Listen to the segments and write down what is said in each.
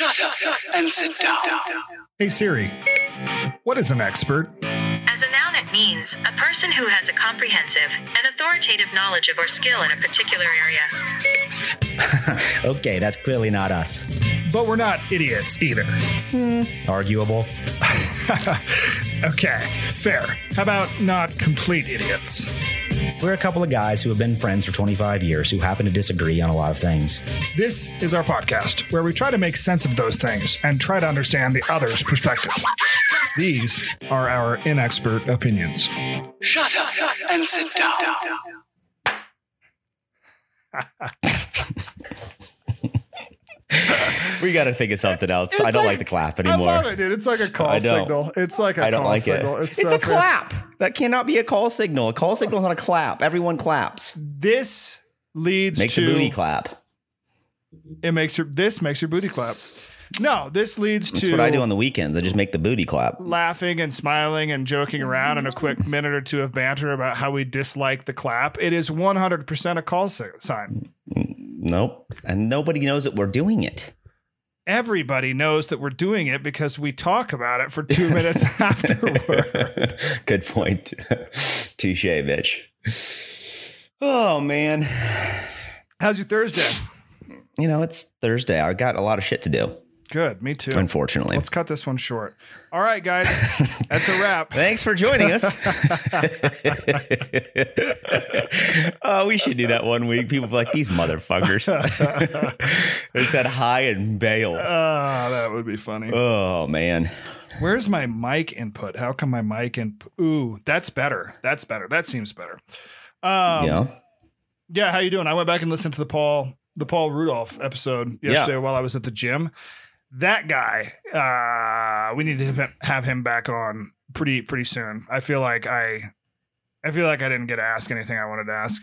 Shut up and sit down. Hey Siri, what is an expert? As a noun, it means a person who has a comprehensive and authoritative knowledge of or skill in a particular area. Okay, that's clearly not us. But we're not idiots either. Arguable. Okay, fair. How about not complete idiots? We're a couple of guys who have been friends for 25 years who happen to disagree on a lot of things. This is our podcast, where we try to make sense of those things and try to understand the other's perspective. These are our inexpert opinions. Shut up and sit down. We got to think of something else. It's I don't like the clap anymore. I love it, dude. It's like a call signal. It's like a call like signal. It. It's so a clap. That cannot be a call signal. A call signal is not a clap. Everyone claps. This leads makes to... makes your booty clap. It makes your... This makes your booty clap. No, this leads to... That's what I do on the weekends. I just make the booty clap. Laughing and smiling and joking around and a quick minute or two of banter about how we dislike the clap. It is 100% a call sign. Nope. And nobody knows that we're doing it. Everybody knows that we're doing it because we talk about it for 2 minutes afterward. Good point. Touche, bitch. Oh, man. How's your Thursday? You know, it's Thursday. I got a lot of shit to do. Good. Me too. Unfortunately. Let's cut this one short. All right, guys. That's a wrap. Thanks for joining us. Oh, we should do that one week. People be like, these motherfuckers. They said hi and bailed. Oh, that would be funny. Oh, man. Where's my mic input? How come my mic input? Ooh, that's better. That's better. That seems better. Yeah. How you doing? I went back and listened to the Paul Rudolph episode yesterday while I was at the gym. That guy, we need to have him back on pretty soon. I feel like I didn't get to ask anything I wanted to ask,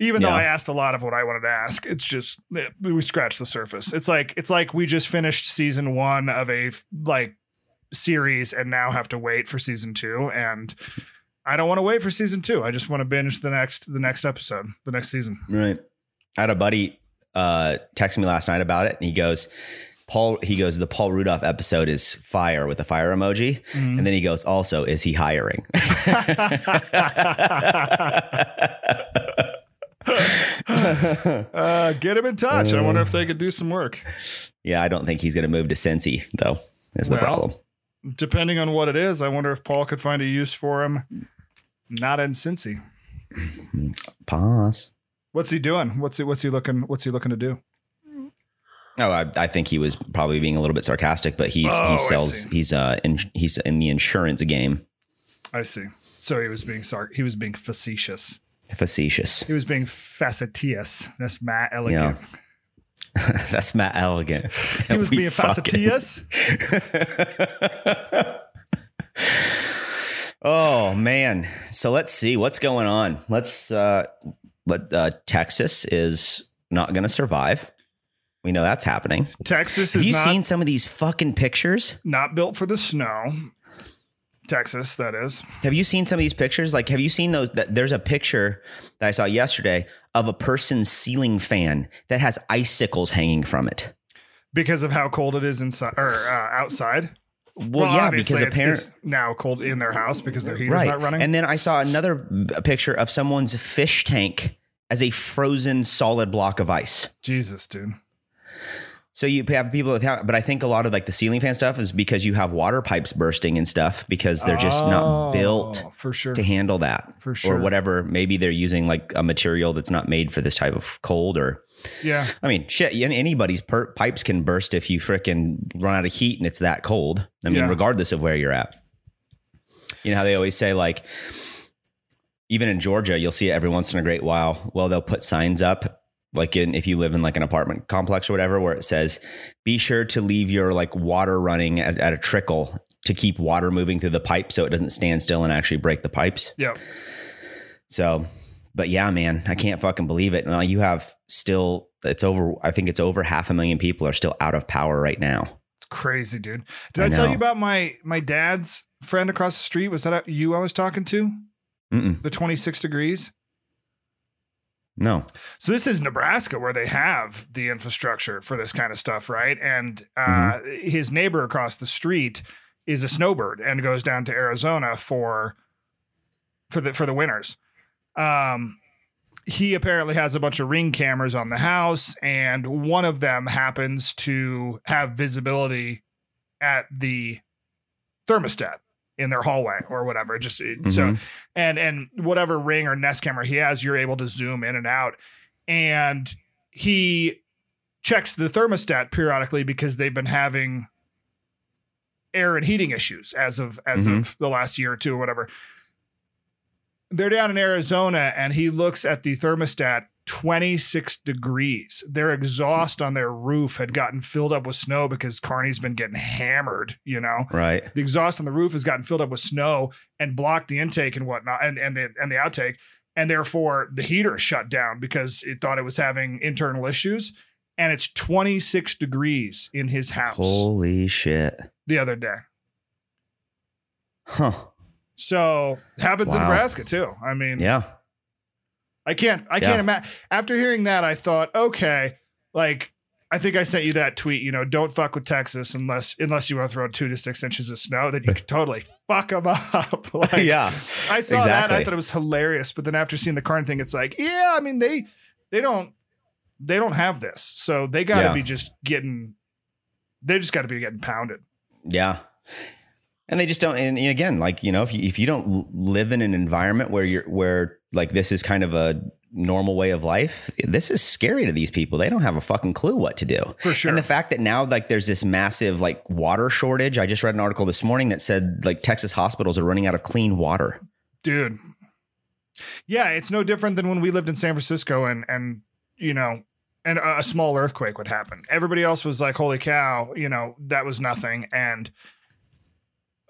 even though I asked a lot of what I wanted to ask. It's just we scratched the surface. It's like we just finished season one of a series and now have to wait for season two. And I don't want to wait for season two. I just want to binge the next episode, the next season. Right. I had a buddy text me last night about it, and he goes, the Paul Rudolph episode is fire with a fire emoji. Mm-hmm. And then he goes, also, is he hiring? Get him in touch. I wonder if they could do some work. Yeah, I don't think he's going to move to Cincy, though, is the problem. Depending on what it is, I wonder if Paul could find a use for him. Not in Cincy. Pause. What's he doing? What's he looking to do? Oh, I think he was probably being a little bit sarcastic, but he's in the insurance game. I see. So he was being facetious. Facetious. He was being facetious. That's Matt Elegant. Yeah. That's Matt Elegant. He was being facetious. Oh man. So let's see what's going on. But Texas is not going to survive. We know that's happening. Texas is not... Have you seen some of these fucking pictures? Not built for the snow. Texas, that is. Have you seen some of these pictures? Like, have you seen those? There's a picture that I saw yesterday of a person's ceiling fan that has icicles hanging from it. Because of how cold it is inside or outside? Well, yeah, because apparently now cold in their house because their heater's not running. And then I saw another picture of someone's fish tank as a frozen solid block of ice. Jesus, dude. So you have people but I think a lot of the ceiling fan stuff is because you have water pipes bursting and stuff because they're just not built for sure to handle that for sure or whatever. Maybe they're using a material that's not made for this type of cold or. Yeah. I mean, shit, anybody's pipes can burst if you fricking run out of heat and it's that cold. I mean, regardless of where you're at, you know how they always say even in Georgia, you'll see it every once in a great while. Well, they'll put signs up if you live in an apartment complex or whatever, where it says, be sure to leave your water running at a trickle to keep water moving through the pipe. So it doesn't stand still and actually break the pipes. Yeah. So, but yeah, man, I can't fucking believe it. Now you have still, I think it's over 500,000 people are still out of power right now. It's crazy, dude. Did I tell you about my dad's friend across the street? Was that you I was talking to? Mm-mm. The 26 degrees? No. So this is Nebraska, where they have the infrastructure for this kind of stuff, right? And his neighbor across the street is a snowbird and goes down to Arizona for the winters. He apparently has a bunch of Ring cameras on the house, and one of them happens to have visibility at the thermostat in their hallway or whatever. So, and whatever Ring or Nest camera he has, you're able to zoom in and out. And he checks the thermostat periodically because they've been having air and heating issues as of the last year or two or whatever. They're down in Arizona, and he looks at the thermostat, 26 degrees. Their exhaust on their roof had gotten filled up with snow because Kearney's been getting hammered, you know? Right. The exhaust on the roof has gotten filled up with snow and blocked the intake and whatnot and the outtake. And therefore, the heater shut down because it thought it was having internal issues. And it's 26 degrees in his house. Holy shit. The other day. Huh. So happens in Nebraska too. I mean, yeah, I can't imagine. After hearing that, I thought, okay, like, I think I sent you that tweet, you know, don't fuck with Texas unless you want to throw 2 to 6 inches of snow, then you could totally fuck them up. Like, yeah, I saw that. I thought it was hilarious. But then after seeing the Kearney thing, it's like, yeah, I mean, they don't have this. So they gotta be getting pounded. Yeah. And they just don't. And again, like, you know, if you don't live in an environment where like this is kind of a normal way of life, this is scary to these people. They don't have a fucking clue what to do. For sure. And the fact that now, like, there's this massive like water shortage. I just read an article this morning that said like Texas hospitals are running out of clean water. Dude. Yeah, it's no different than when we lived in San Francisco and you know. And a small earthquake would happen. Everybody else was like, holy cow, you know, that was nothing. And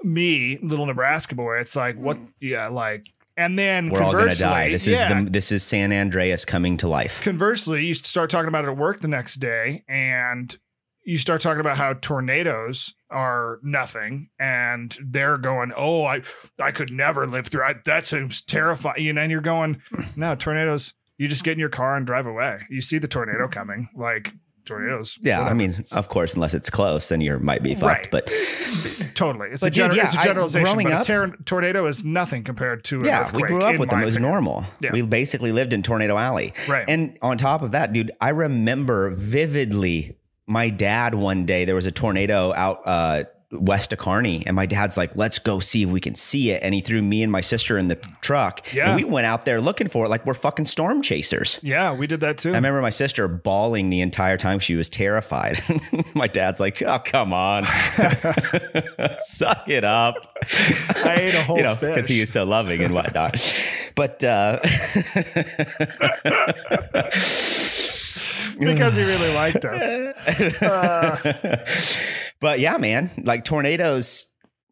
me, little Nebraska boy, it's like, what? Yeah, like, and then we're all gonna die. This is San Andreas coming to life. Conversely, you start talking about it at work the next day, and you start talking about how tornadoes are nothing, and they're going, oh, I could never live through. That seems terrifying. You know, and you're going, no, tornadoes. You just get in your car and drive away. You see the tornado coming, like tornadoes. Yeah, whatever. I mean, of course, unless it's close, then you might be fucked. Right. But totally, it's a generalization. But tornado is nothing compared to an earthquake. We grew up with them. It was normal. Yeah. We basically lived in Tornado Alley. Right. And on top of that, dude, I remember vividly my dad one day. There was a tornado out west of Kearney, and my dad's like, let's go see if we can see it. And he threw me and my sister in the truck, and we went out there looking for it like we're fucking storm chasers. Yeah, we did that too. I remember my sister bawling the entire time. She was terrified. My dad's like, oh, come on. Suck it up. I ate a whole fish. Because he was so loving and whatnot. But because he really liked us. But yeah, man, like tornadoes.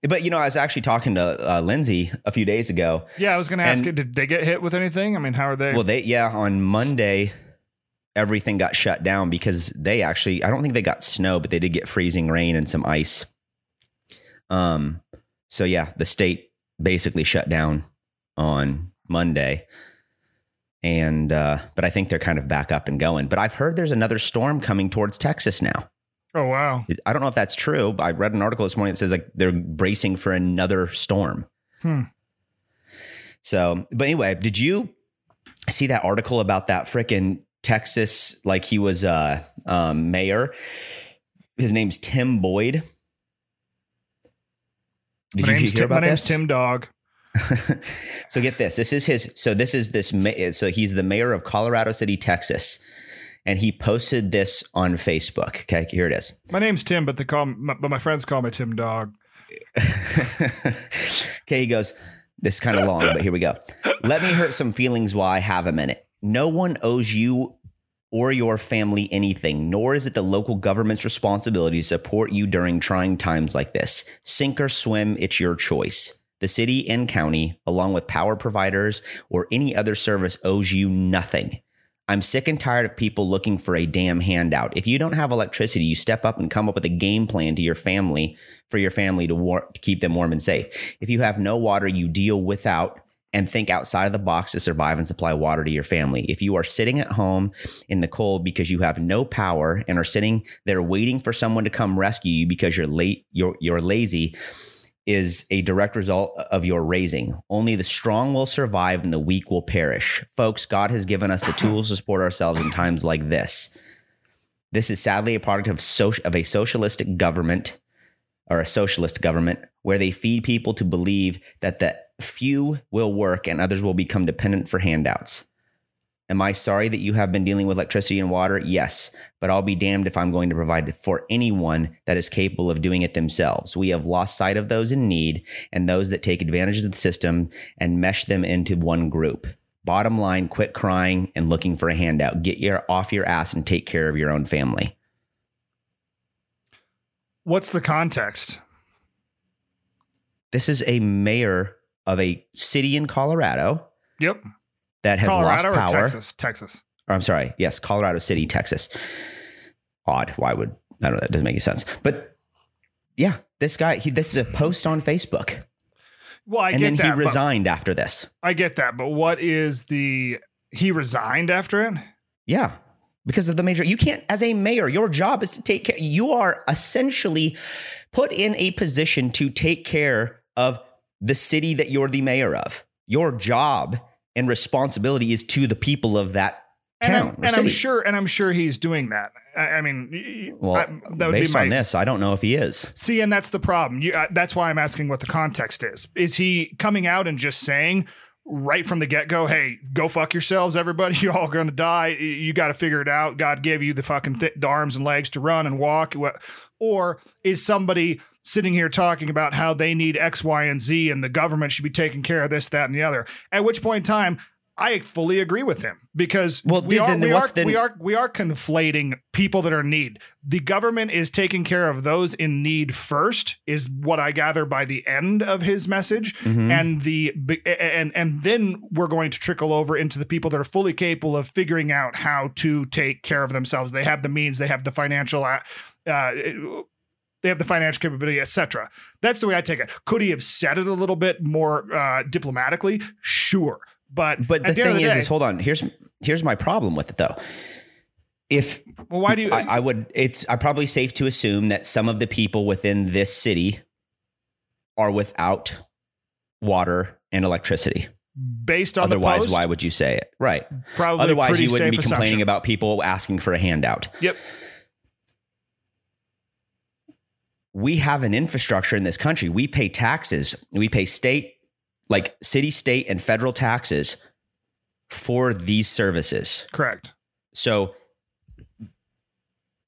But, you know, I was actually talking to Lindsay a few days ago. Yeah, I was going to ask you, did they get hit with anything? I mean, how are they? Well, on Monday, everything got shut down because they actually, I don't think they got snow, but they did get freezing rain and some ice. So, yeah, the state basically shut down on Monday. And but I think they're kind of back up and going. But I've heard there's another storm coming towards Texas now. Oh, wow. I don't know if that's true, but I read an article this morning that says like they're bracing for another storm. So, but anyway, did you see that article about that frickin' Texas? Like, he was mayor. His name's Tim Boyd. Did you hear about this? My name's Tim Dog. So get this. So he's the mayor of Colorado City, Texas. And he posted this on Facebook. Okay, here it is. My name's Tim, but my friends call me Tim Dog. Okay, he goes, this is kind of long, but here we go. Let me hurt some feelings while I have a minute. No one owes you or your family anything, nor is it the local government's responsibility to support you during trying times like this. Sink or swim, it's your choice. The city and county, along with power providers or any other service, owes you nothing. I'm sick and tired of people looking for a damn handout. If you don't have electricity, you step up and come up with a game plan to your family, for your family to keep them warm and safe. If you have no water, you deal without and think outside of the box to survive and supply water to your family. If you are sitting at home in the cold because you have no power and are sitting there waiting for someone to come rescue you because you're late, you're lazy, is a direct result of your raising. Only the strong will survive and the weak will perish. Folks, God has given us the tools to support ourselves in times like this. This is sadly a product of a socialistic government, or a socialist government, where they feed people to believe that the few will work and others will become dependent for handouts. Am I sorry that you have been dealing with electricity and water? Yes, but I'll be damned if I'm going to provide it for anyone that is capable of doing it themselves. We have lost sight of those in need and those that take advantage of the system and mesh them into one group. Bottom line, quit crying and looking for a handout. Get your off your ass and take care of your own family. What's the context? This is a mayor of a city in Colorado. Yep. That has Colorado lost power. Or Texas. Or, I'm sorry. Yes. Colorado City, Texas. Odd. Why would I don't know? That doesn't make any sense. But yeah, this guy, this is a post on Facebook. Well, I and get then that. He resigned after this. I get that. But what is he resigned after it? Yeah. Because of the major, you can't, as a mayor, your job is to take care. You are essentially put in a position to take care of the city that you're the mayor of. Your job and responsibility is to the people of that town. And I'm sure he's doing that. Based on this, I don't know if he is. See, and that's the problem. That's why I'm asking what the context is. Is he coming out and just saying, right from the get-go, hey, go fuck yourselves, everybody. You're all going to die. You got to figure it out. God gave you the fucking the arms and legs to run and walk. Or is somebody sitting here talking about how they need X, Y, and Z and the government should be taking care of this, that, and the other? At which point in time, I fully agree with him, because we are conflating people that are in need. The government is taking care of those in need first, is what I gather by the end of his message, mm-hmm. and then we're going to trickle over into the people that are fully capable of figuring out how to take care of themselves. They have the means, they have the financial, capability, etc. That's the way I take it. Could he have said it a little bit more diplomatically? Sure. But the thing is, hold on. Here's my problem with it, though. I'm probably safe to assume that some of the people within this city are without water and electricity. Based on otherwise, the post, why would you say it? Right. Probably. Otherwise, you wouldn't be complaining about people asking for a handout. Yep. We have an infrastructure in this country. We pay taxes. We pay city, state, and federal taxes for these services. Correct. So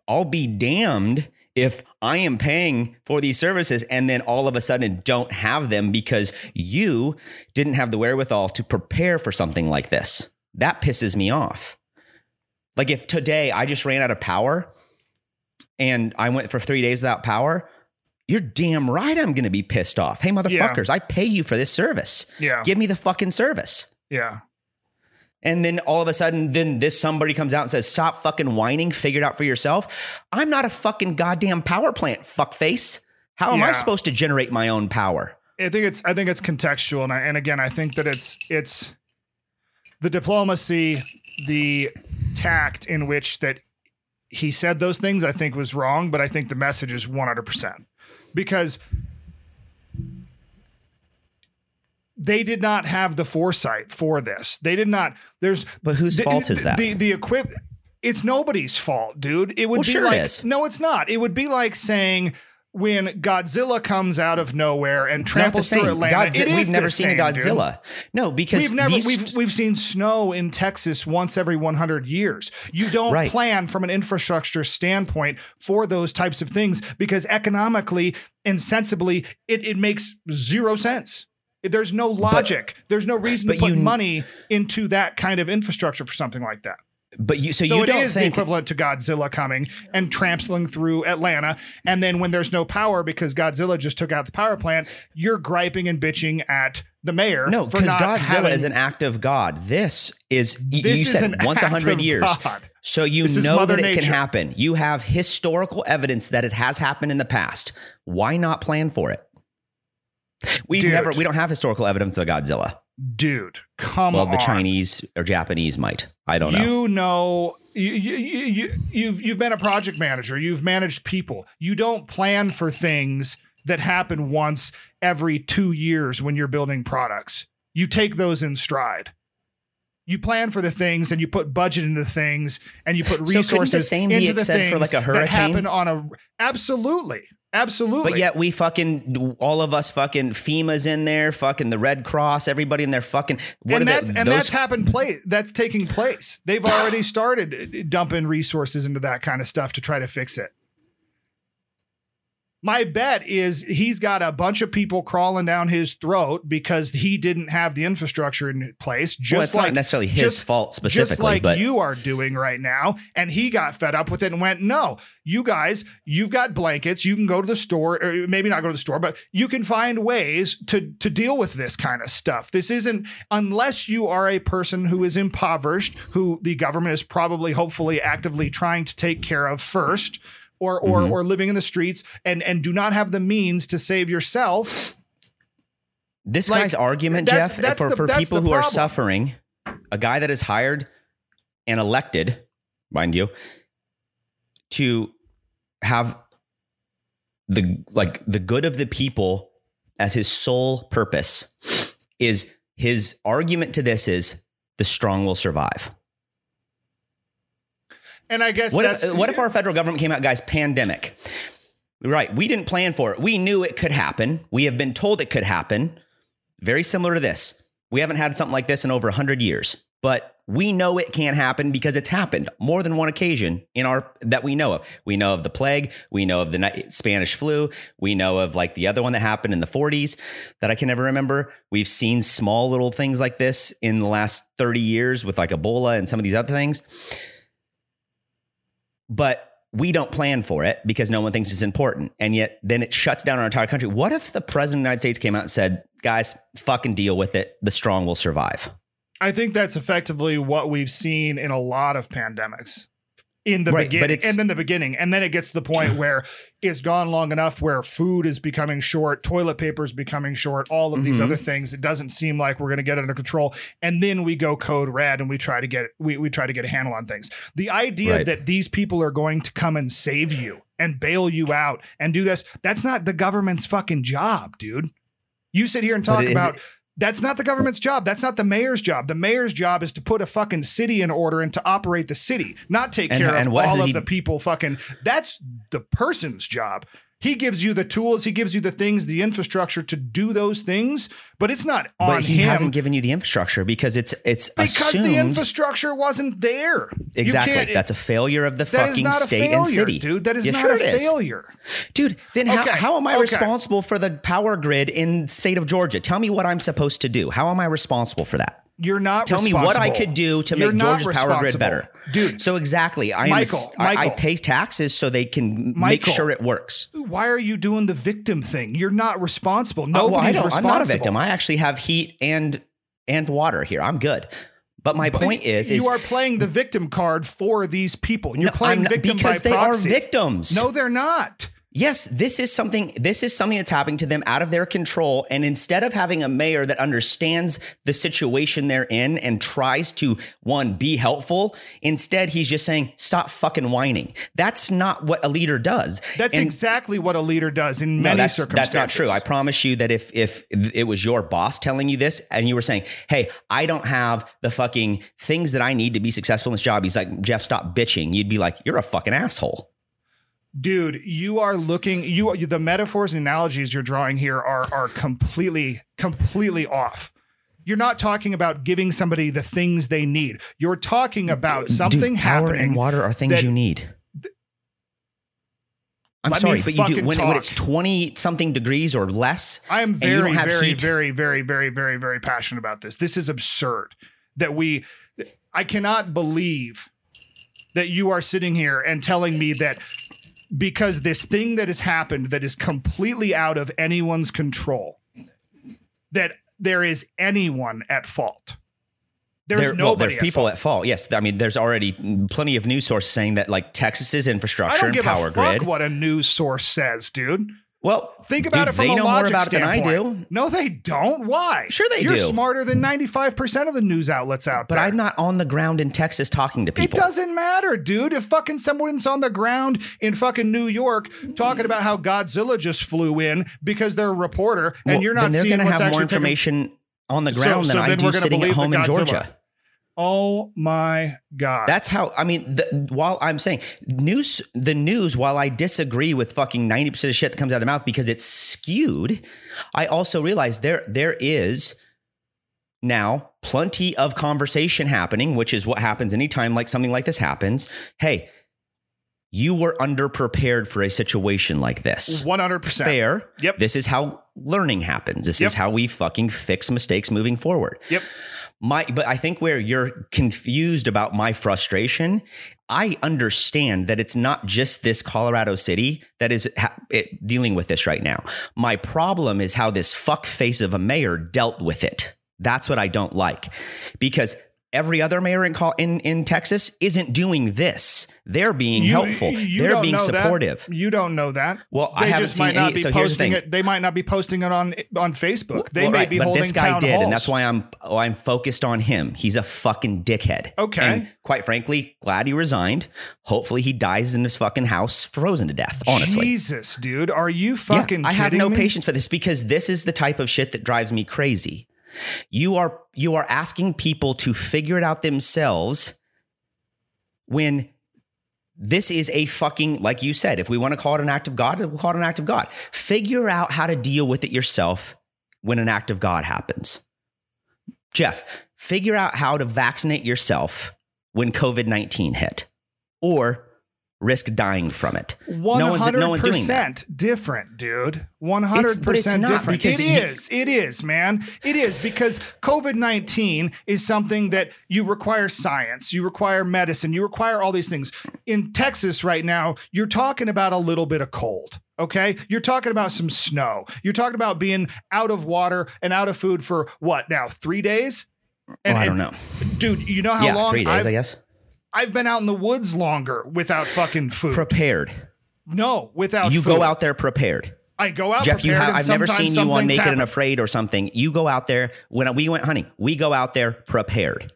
I'll be damned if I am paying for these services and then all of a sudden don't have them because you didn't have the wherewithal to prepare for something like this. That pisses me off. Like if today I just ran out of power and I went for 3 days without power, you're damn right I'm going to be pissed off. Hey, motherfuckers, yeah. I pay you for this service. Yeah. Give me the fucking service. Yeah. And then all of a sudden, then this somebody comes out and says, stop fucking whining, figure it out for yourself. I'm not a fucking goddamn power plant, fuckface. How am I supposed to generate my own power? I think it's contextual. And again, I think that it's the diplomacy, the tact in which that he said those things, I think was wrong, but I think the message is 100%. Because they did not have the foresight for this. They did not. But whose fault is that? It's nobody's fault, dude. It would be like, no, it's not. It would be like saying when Godzilla comes out of nowhere and tramples through Atlanta. We've never seen a Godzilla. No, because we've seen snow in Texas once every 100 years. You don't plan from an infrastructure standpoint for those types of things, because economically and sensibly, it makes zero sense. There's no logic. There's no reason to put money into that kind of infrastructure for something like that. But you don't think the equivalent to Godzilla coming and trampling through Atlanta. And then when there's no power because Godzilla just took out the power plant, you're griping and bitching at the mayor. No, because Godzilla is an act of God. This is once 100 years. God. So you know that it can happen. You have historical evidence that it has happened in the past. Why not plan for it? We don't have historical evidence of Godzilla. Dude, come on. Well, the Chinese or Japanese might. I don't know. You know, you've been a project manager. You've managed people. You don't plan for things that happen once every 2 years when you're building products. You take those in stride. You plan for the things, and you put budget into things, and you put resources into the things for like a hurricane that happen on a absolutely. But yet we fucking, all of us fucking, FEMA's in there, fucking the Red Cross, everybody in there fucking. That's taking place. They've already started dumping resources into that kind of stuff to try to fix it. My bet is he's got a bunch of people crawling down his throat because he didn't have the infrastructure in place. It's not necessarily his fault specifically, but you are doing right now. And he got fed up with it and went, no, you guys, you've got blankets. You can go to the store, or maybe not go to the store, but you can find ways to deal with this kind of stuff. This isn't, unless you are a person who is impoverished, who the government is probably hopefully actively trying to take care of first, or living in the streets and do not have the means to save yourself. This guy's argument, Jeff, for people who are suffering, a guy that is hired and elected, mind you, to have the good of the people as his sole purpose, is his argument to this is the strong will survive. And I guess what if our federal government came out, guys, pandemic, right? We didn't plan for it. We knew it could happen. We have been told it could happen. Very similar to this. We haven't had something like this in over 100 years, but we know it can happen because it's happened more than one occasion that we know of. We know of the plague. We know of the Spanish flu. We know of like the other one that happened in the 40s that I can never remember. We've seen small little things like this in the last 30 years with like Ebola and some of these other things. But we don't plan for it because no one thinks it's important. And yet then it shuts down our entire country. What if the president of the United States came out and said, guys, fucking deal with it. The strong will survive. I think that's effectively what we've seen in a lot of pandemics in the beginning. And then it gets to the point where it's gone long enough where food is becoming short, toilet paper is becoming short, all of these other things. It doesn't seem like we're going to get under control. And then we go code red and we try to get a handle on things. The idea that these people are going to come and save you and bail you out and do this, that's not the government's fucking job, dude. You sit here and talk about... That's not the government's job. That's not the mayor's job. The mayor's job is to put a fucking city in order and to operate the city, not take care of all of the people fucking. That's the person's job. He gives you the tools. He gives you the things, the infrastructure to do those things, but it's not on him. But he hasn't given you the infrastructure because it's because the infrastructure wasn't there. Exactly. That's a failure of the fucking state and city. Dude, that is not a failure. Dude, then how am I responsible for the power grid in the state of Georgia? Tell me what I'm supposed to do. How am I responsible for that? You're not responsible. Tell me what I could do to make Georgia's power grid better. Dude. So exactly. I pay taxes so they can make sure it works. Why are you doing the victim thing? You're not responsible. I'm not a victim. I actually have heat and water here. I'm good. But my point is you are playing the victim card for these people. You're playing victim because by proxy. They are victims. No, they're not. Yes, this is something that's happening to them out of their control. And instead of having a mayor that understands the situation they're in and tries to, one, be helpful, instead he's just saying, stop fucking whining. That's not what a leader does. That's exactly what a leader does in many circumstances. That's not true. I promise you that if it was your boss telling you this and you were saying, hey, I don't have the fucking things that I need to be successful in this job, he's like, Jeff, stop bitching. You'd be like, you're a fucking asshole. Dude, you are looking, the metaphors and analogies you're drawing here are completely off. You're not talking about giving somebody the things they need. You're talking about something happening. Power and water are things you need. I'm sorry, but you do. When it's 20 something degrees or less, I am very, very, very, very, very, very, very passionate about this. This is absurd that I cannot believe that you are sitting here and telling me that because this thing that has happened that is completely out of anyone's control, that there is anyone at fault. There's people at fault. Yes. I mean, there's already plenty of news sources saying that like Texas's infrastructure and power grid. I don't give a fuck what a news source says, dude. Well, think about it from a logic standpoint. They know more about it than I do. No, they don't. Why? Sure they do. You're smarter than 95% of the news outlets out there. But I'm not on the ground in Texas talking to people. It doesn't matter, dude. If fucking someone's on the ground in fucking New York talking about how Godzilla just flew in because they're a reporter and you're not seeing what's actually taking... They're going to have more information on the ground than I do sitting at home in Georgia. Oh my God. That's how, I mean, while I'm saying news, the news, while I disagree with fucking 90% of shit that comes out of their mouth because it's skewed, I also realize there is now plenty of conversation happening, which is what happens anytime like something like this happens. Hey, you were underprepared for a situation like this. 100%. Fair. Yep. This is how learning happens. This is how we fucking fix mistakes moving forward. Yep. But I think where you're confused about my frustration, I understand that it's not just this Colorado City that is dealing with this right now. My problem is how this fuck face of a mayor dealt with it. That's what I don't like, because every other mayor in Texas isn't doing this. They're being helpful. They're being supportive. You don't know that. Well, I haven't seen any. So here's the thing. They might not be posting it on Facebook. They may be holding town halls. But this guy did, and that's why I'm focused on him. He's a fucking dickhead. Okay. And quite frankly, glad he resigned. Hopefully he dies in his fucking house frozen to death, honestly. Jesus, dude. Are you fucking kidding me? I have no patience for this, because this is the type of shit that drives me crazy. You are asking people to figure it out themselves when this is a fucking, like you said, if we want to call it an act of God, we'll call it an act of God. Figure out how to deal with it yourself when an act of God happens. Jeff, figure out how to vaccinate yourself when COVID-19 hit or risk dying from it. 100% different, dude. 100% different. It is, because COVID-19 is something that you require science, you require medicine, you require all these things. In Texas right now, you're talking about a little bit of cold. Okay. You're talking about some snow. You're talking about being out of water and out of food for what now? 3 days? And, I don't know. Dude, you know how long? 3 days, I guess. I've been out in the woods longer without fucking food. Prepared. No, without food. You go out there prepared. I go out Jeff, prepared. Jeff, I've never seen you on Naked and Afraid or something. You go out there. When we went hunting, we go out there prepared.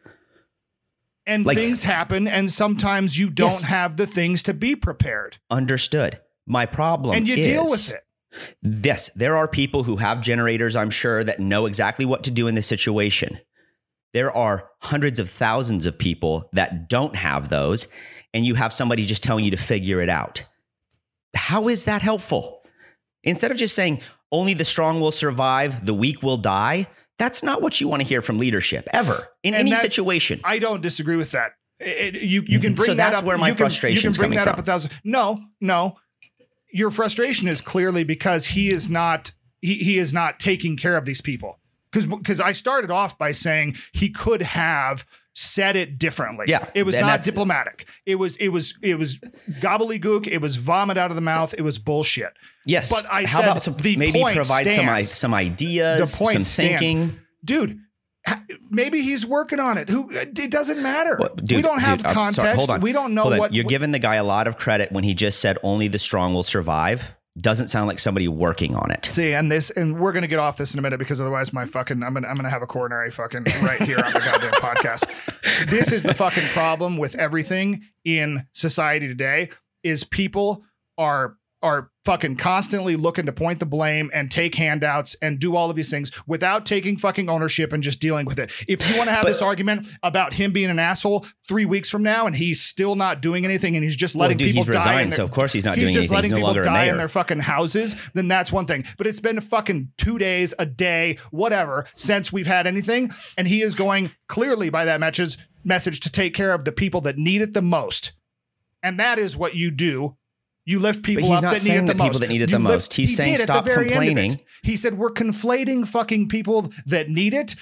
And like, things happen, and sometimes you don't have the things to be prepared. Understood. My problem is... And you deal with it. Yes, there are people who have generators, I'm sure, that know exactly what to do in this situation. There are hundreds of thousands of people that don't have those, and you have somebody just telling you to figure it out. How is that helpful? Instead of just saying only the strong will survive, the weak will die, that's not what you want to hear from leadership ever in any situation. I don't disagree with that. You can bring that up. So that's where my frustration is coming from. You can bring that up a thousand. No. Your frustration is clearly because he is not taking care of these people. Because I started off by saying he could have said it differently. Yeah, it was not diplomatic. It was gobbledygook. It was vomit out of the mouth. It was bullshit. Yes, but I said maybe provide some ideas, some thinking, dude. Maybe he's working on it. It doesn't matter. Well, dude, we don't have context. Sorry, hold on. We don't know what you're giving the guy a lot of credit when he just said only the strong will survive. Doesn't sound like somebody working on it. See, and we're gonna get off this in a minute, because otherwise I'm gonna have a coronary fucking right here on the goddamn podcast. This is the fucking problem with everything in society today, is people are fucking constantly looking to point the blame and take handouts and do all of these things without taking fucking ownership and just dealing with it. If you want to have this argument about him being an asshole 3 weeks from now and he's still not doing anything and he's just letting people die, so of course he's not doing anything. He's no longer a mayor. Letting people die in their fucking houses, then that's one thing. But it's been fucking 2 days, a day, whatever, since we've had anything, and he is going clearly by that message to take care of the people that need it the most, and that is what you do. You lift people up that needed the most. He's saying stop complaining. He said we're conflating fucking people that need it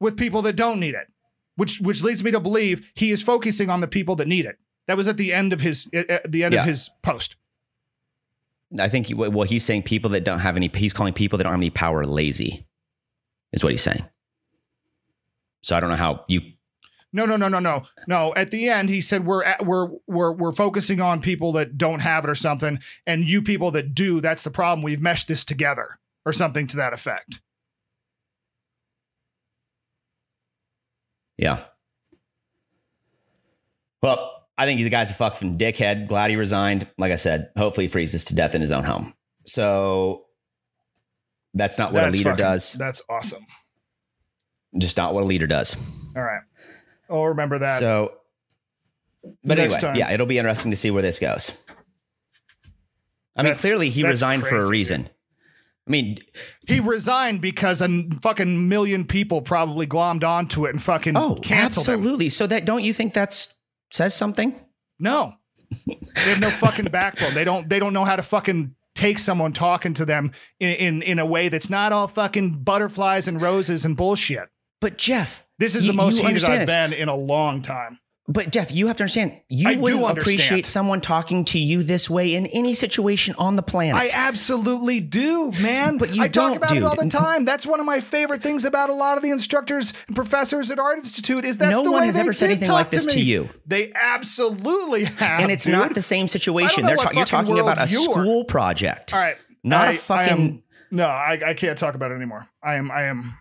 with people that don't need it, which leads me to believe he is focusing on the people that need it. That was at the end of his post. I think he's saying people that don't have any. He's calling people that don't have any power lazy, is what he's saying. So I don't know how you. No. At the end, he said, we're focusing on people that don't have it or something. And you people that do, that's the problem. We've meshed this together or something to that effect. Yeah. Well, I think the guy's a fucking dickhead. Glad he resigned. Like I said, hopefully he freezes to death in his own home. So that's not what a leader does. That's awesome. Just not what a leader does. All right. I'll remember that. So, but anyway, yeah, it'll be interesting to see where this goes. I mean, clearly he resigned for a reason. Dude. I mean, he resigned because a fucking million people probably glommed onto it and fucking canceled it. Absolutely. So that, don't you think that says something? No, they have no fucking backbone. They don't know how to fucking take someone talking to them in a way that's not all fucking butterflies and roses and bullshit. But Jeff, this is the most heated I've been in a long time. But Jeff, you have to understand, you wouldn't appreciate someone talking to you this way in any situation on the planet. I absolutely do, man. But you don't, dude. I talk about it all the time. That's one of my favorite things about a lot of the instructors and professors at Art Institute is that's the way they talk to me. No one has ever said anything like this to you. They absolutely have, and it's not the same situation. You're talking about a school project. All right, not a fucking. No, I can't talk about it anymore. I am.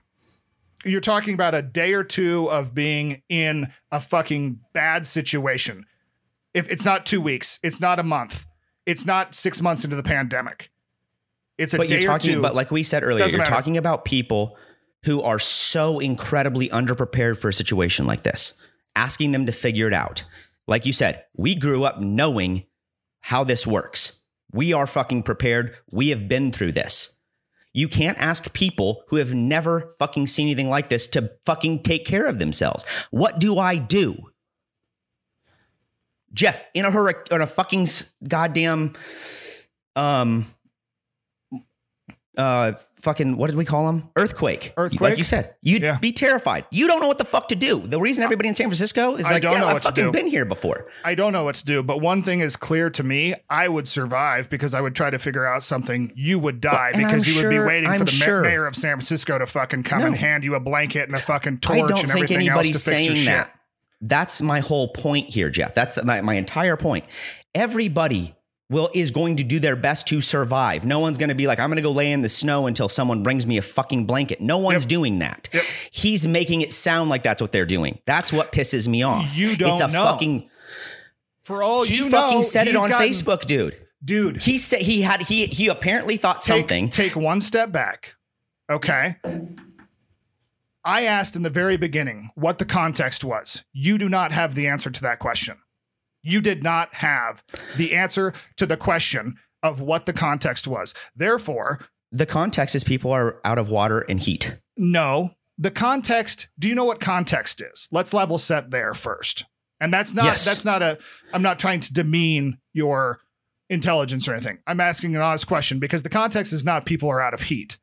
You're talking about a day or two of being in a fucking bad situation. If it's not 2 weeks, it's not a month, it's not 6 months into the pandemic. It's a day or two. But like we said earlier, you're talking about people who are so incredibly underprepared for a situation like this, asking them to figure it out. Like you said, we grew up knowing how this works. We are fucking prepared. We have been through this. You can't ask people who have never fucking seen anything like this to fucking take care of themselves. What do I do? Jeff, in a hurricane, in a fucking goddamn, fucking, what did we call them? Earthquake. Like you said, you'd be terrified. You don't know what the fuck to do. The reason everybody in San Francisco is I've fucking been here before. I don't know what to do. But one thing is clear to me. I would survive because I would try to figure out something. You would die because you would be waiting for the mayor of San Francisco to fucking come and hand you a blanket and a fucking torch and everything else to fix your shit. That's my whole point here, Jeff. That's my entire point. Everybody is going to do their best to survive. No one's going to be like, I'm going to go lay in the snow until someone brings me a fucking blanket. No one's doing that. Yep. He's making it sound like that's what they're doing. That's what pisses me off. You don't know. It's a fucking. For all you know, he fucking said it on Facebook, dude. Dude, he said he apparently thought something. Take one step back. Okay. I asked in the very beginning what the context was. You do not have the answer to that question. You did not have the answer to the question of what the context was. Therefore, the context is people are out of water and heat. No, the context. Do you know what context is? Let's level set there first. And I'm not trying to demean your intelligence or anything. I'm asking an honest question because the context is not people are out of heat.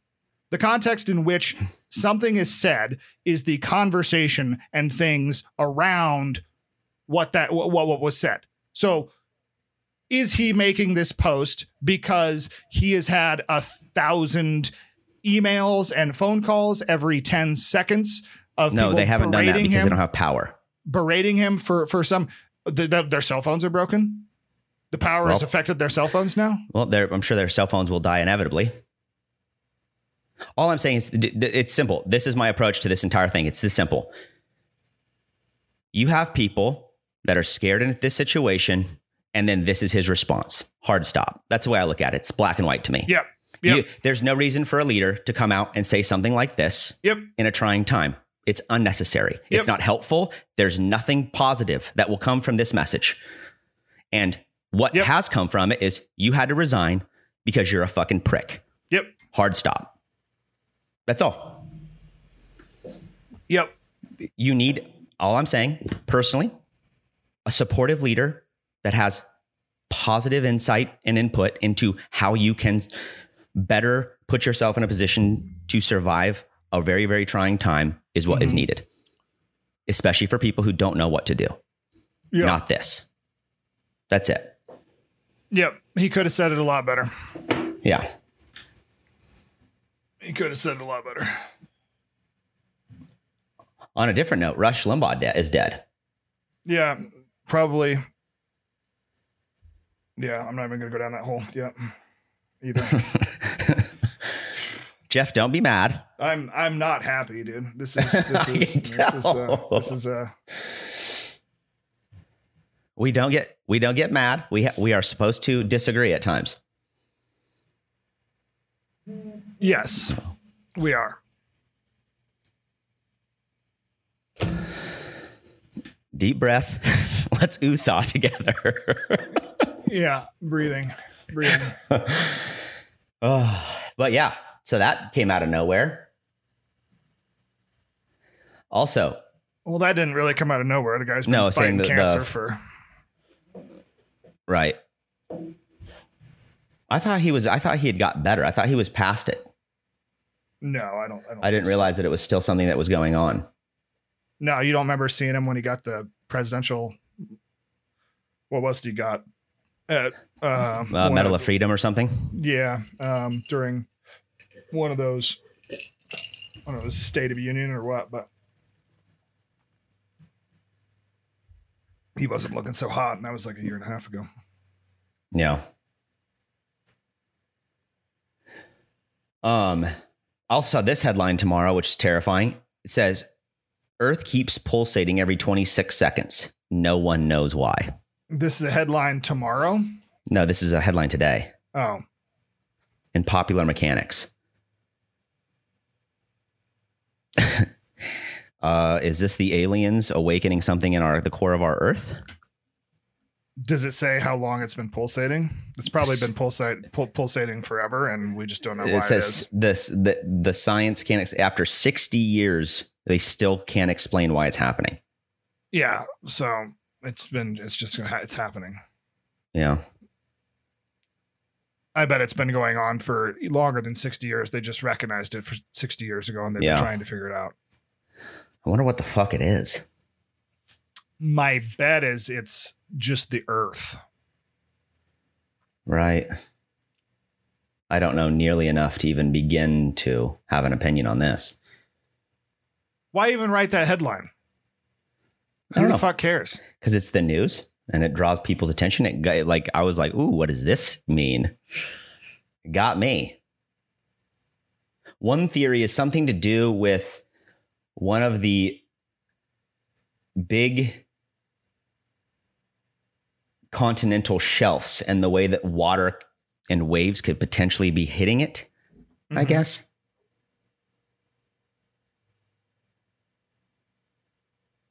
The context in which something is said is the conversation and things around what was said. So is he making this post because he has had 1,000 emails and phone calls every 10 seconds of people? No, they haven't done that because they don't have power. Berating him for some, their cell phones are broken. The power has affected their cell phones now. Well, I'm sure their cell phones will die inevitably. All I'm saying is it's simple. This is my approach to this entire thing. It's this simple. You have people that are scared in this situation, and then this is his response. Hard stop. That's the way I look at it. It's black and white to me. Yep. There's no reason for a leader to come out and say something like this in a trying time. It's unnecessary. It's not helpful. There's nothing positive that will come from this message. And what has come from it is you had to resign because you're a fucking prick. Yep. Hard stop. That's all. Yep. You need, all I'm saying personally, a supportive leader that has positive insight and input into how you can better put yourself in a position to survive a very, very trying time is what is needed, especially for people who don't know what to do. Yeah. Not this. That's it. Yep. He could have said it a lot better. Yeah. On a different note, Rush Limbaugh is dead. Yeah, probably. Yeah, I'm not even going to go down that hole. Yeah, either. Jeff, don't be mad. I'm not happy, dude. We don't get mad. We are supposed to disagree at times. Yes, we are. Deep breath. Let's oosaw together. Yeah. Breathing. Oh, but yeah. So that came out of nowhere. Also. Well, that didn't really come out of nowhere. The guy's been fighting cancer for. Right. I thought he had got better. I thought he was past it. No, I don't. I didn't realize that it was still something that was going on. No, you don't remember seeing him when he got the presidential. What was it he got? Medal of Freedom or something? Yeah. During one of those, I don't know, it was State of Union or what, but he wasn't looking so hot, and that was like a year and a half ago. Yeah. Also, this headline tomorrow, which is terrifying. It says, Earth keeps pulsating every 26 seconds. No one knows why. This is a headline tomorrow? No, this is a headline today. Oh. In Popular Mechanics. Is this the aliens awakening something in the core of our Earth? Does it say how long it's been pulsating? It's probably been pulsating forever, and we just don't know why it is. It says the science can't, after 60 years, they still can't explain why it's happening. Yeah, so it's happening. Yeah. I bet it's been going on for longer than 60 years. They just recognized it for 60 years ago, and they've been trying to figure it out. I wonder what the fuck it is. My bet is it's just the Earth. Right. I don't know nearly enough to even begin to have an opinion on this. Why even write that headline? Who the fuck cares? Because it's the news and it draws people's attention. I was like, ooh, what does this mean? Got me. One theory is something to do with one of the big continental shelves and the way that water and waves could potentially be hitting it, I guess.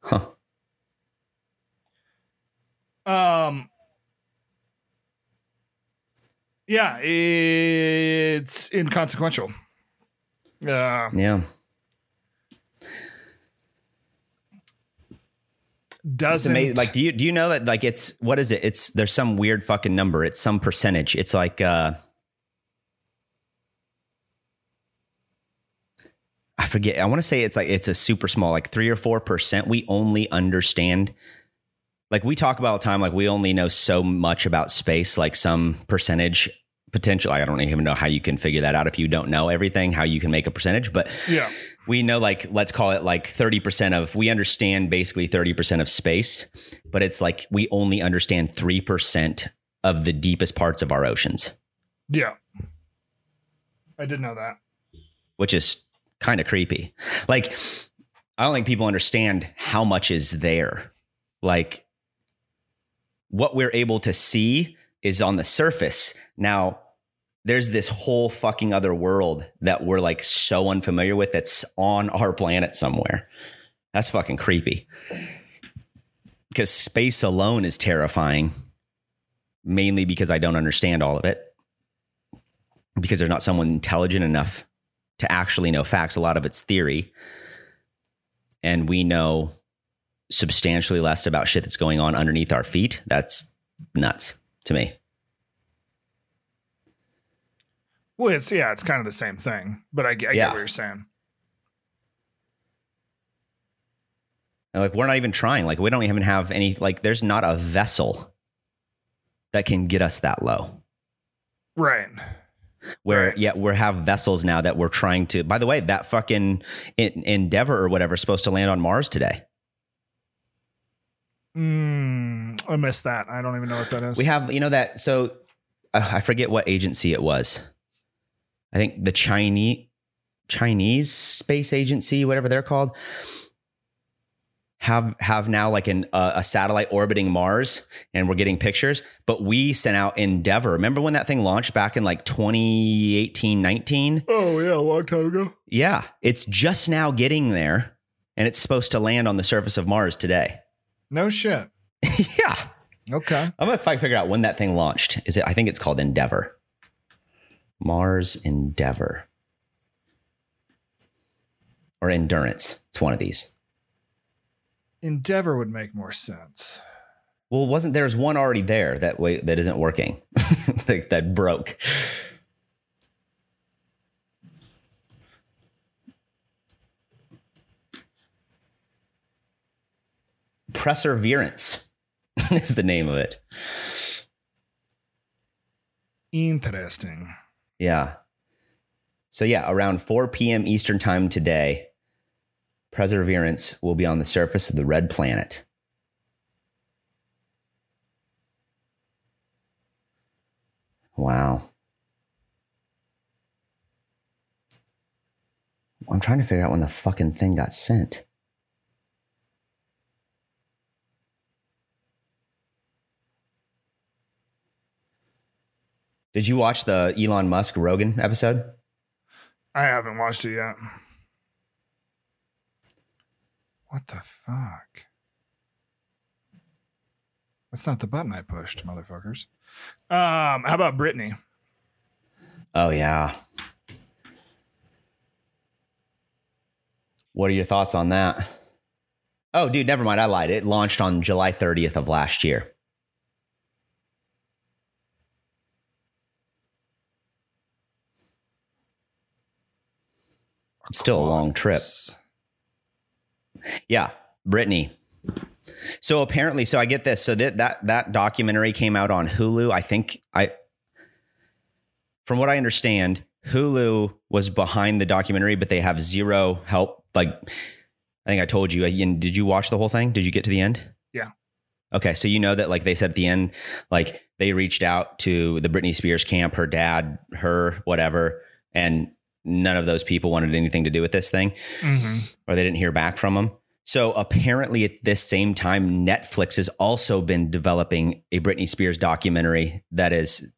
Huh. Yeah, it's inconsequential. Yeah. Doesn't do you know that, like, it's, what is it? It's, there's some weird fucking number. It's some percentage. It's like, I forget. I want to say it's like, it's a super small, like 3 or 4%. We only understand, like we talk about all the time, like we only know so much about space, like some percentage potential. I don't even know how you can figure that out. If you don't know everything, how you can make a percentage, but yeah, we know, like, let's call it like 30% of, we understand basically 30% of space, but it's like, we only understand 3% of the deepest parts of our oceans. Yeah. I did know that. Which is kind of creepy. Like, I don't think people understand how much is there. Like, what we're able to see is on the surface. Now, there's this whole fucking other world that we're like so unfamiliar with that's on our planet somewhere. That's fucking creepy. Because space alone is terrifying, mainly because I don't understand all of it. Because there's not someone intelligent enough to actually know facts. A lot of it's theory. And we know substantially less about shit that's going on underneath our feet. That's nuts to me. Well, it's kind of the same thing, but I get what you're saying. And like, we're not even trying. Like, we don't even have any, like, there's not a vessel that can get us that low. Right. where we have vessels now that we're trying to, by the way, that fucking Endeavor or whatever is supposed to land on Mars today. I missed that. I don't even know what that is. We have, you know, that. So I forget what agency it was. I think the Chinese space agency, whatever they're called, have now like a satellite orbiting Mars, and we're getting pictures, but we sent out Endeavor. Remember when that thing launched back in like 2018, 19? Oh yeah. A long time ago. Yeah. It's just now getting there, and it's supposed to land on the surface of Mars today. No shit. Yeah. Okay. I'm going to figure out when that thing launched. Is it, I think it's called Endeavor. Mars Endeavor or Endurance. It's one of these. Endeavor would make more sense. Well, wasn't there's one already there that way that isn't working that broke. Perseverance is the name of it. Interesting. Yeah. So yeah, around 4 p.m. Eastern time today, Perseverance will be on the surface of the red planet. Wow. I'm trying to figure out when the fucking thing got sent. Did you watch the Elon Musk Rogan episode? I haven't watched it yet. What the fuck? That's not the button I pushed, motherfuckers. How about Britney? Oh, yeah. What are your thoughts on that? Oh, dude, never mind. I lied. It launched on July 30th of last year. It's still a long trip. Yeah. Britney. So apparently, so I get this. So that documentary came out on Hulu. I think from what I understand, Hulu was behind the documentary, but they have zero help. Like, I think I told you, and did you watch the whole thing? Did you get to the end? Yeah. Okay. So you know that, like they said at the end, like they reached out to the Britney Spears camp, her dad, her, whatever. And none of those people wanted anything to do with this thing, or they didn't hear back from them. So apparently at this same time, Netflix has also been developing a Britney Spears documentary that is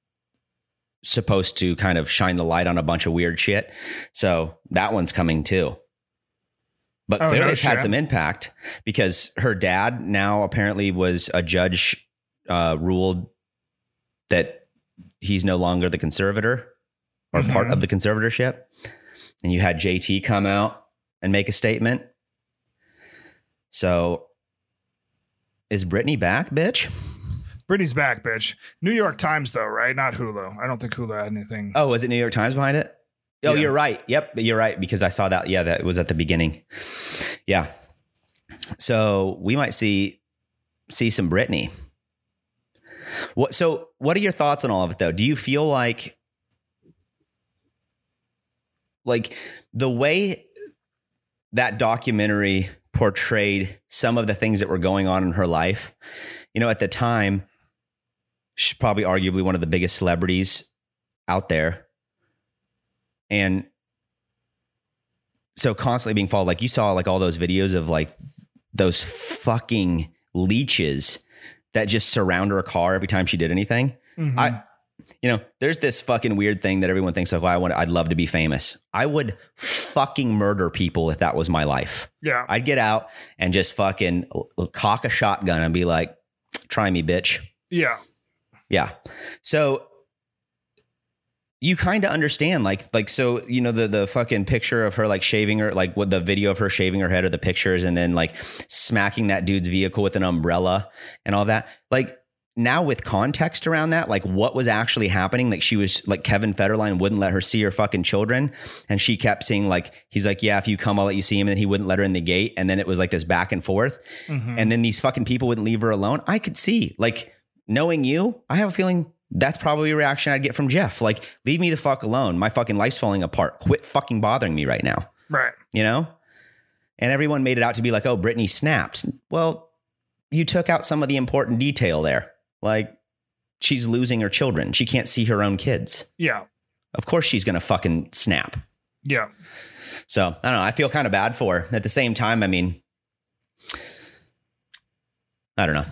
supposed to kind of shine the light on a bunch of weird shit. So that one's coming too. But clearly it's had some impact, because her dad now apparently was a judge, ruled that he's no longer the conservator or part of the conservatorship. And you had JT come out and make a statement. So is Britney back, bitch? Britney's back, bitch. New York Times though, right? Not Hulu. I don't think Hulu had anything. Oh, was it New York Times behind it? Oh, yeah. You're right. Yep. You're right. Because I saw that. Yeah. That was at the beginning. Yeah. So we might see some Britney. So what are your thoughts on all of it though? Do you feel like the way that documentary portrayed some of the things that were going on in her life, you know, at the time, she's probably arguably one of the biggest celebrities out there. And so constantly being followed, like you saw like all those videos of like those fucking leeches that just surround her car every time she did anything. You know, there's this fucking weird thing that everyone thinks of. I'd love to be famous. I would fucking murder people if that was my life. Yeah. I'd get out and just fucking cock a shotgun and be like, try me, bitch. Yeah. Yeah. So you kind of understand like, so, you know, the fucking picture of her, like shaving her, like what the video of her shaving her head or the pictures, and then like smacking that dude's vehicle with an umbrella and all that. Like, now with context around that, like what was actually happening, like she was like, Kevin Federline wouldn't let her see her fucking children. And she kept saying like, he's like, yeah, if you come, I'll let you see him. And then he wouldn't let her in the gate. And then it was like this back and forth. And then these fucking people wouldn't leave her alone. I could see, like, knowing you, I have a feeling That's probably a reaction I'd get from Jeff. Like, leave me the fuck alone. My fucking life's falling apart. Quit fucking bothering me right now. Right. You know? And everyone made it out to be like, oh, Britney snapped. Well, you took out some of the important detail there. Like, she's losing her children. She can't see her own kids. Yeah. Of course she's going to fucking snap. Yeah. So, I don't know. I feel kind of bad for her. At the same time, I mean, I don't know.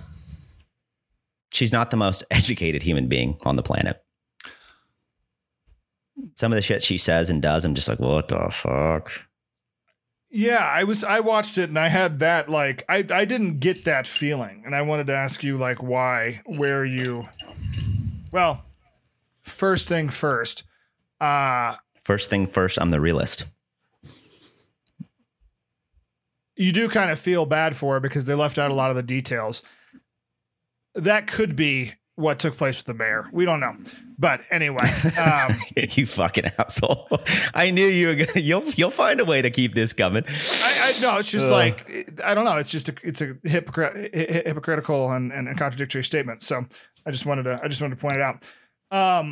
She's not the most educated human being on the planet. Some of the shit she says and does, I'm just like, what the fuck? Yeah, I watched it and I had that, like, I didn't get that feeling. And I wanted to ask you, like, why, where you, well, first thing first. First thing first, I'm the realist. You do kind of feel bad for her because they left out a lot of the details. That could be what took place with the mayor. We don't know. But anyway, you fucking asshole. I knew you were gonna, you'll find a way to keep this coming. I know. It's just like, I don't know. It's just, it's a hypocritical and a contradictory statement. So I just wanted to point it out. I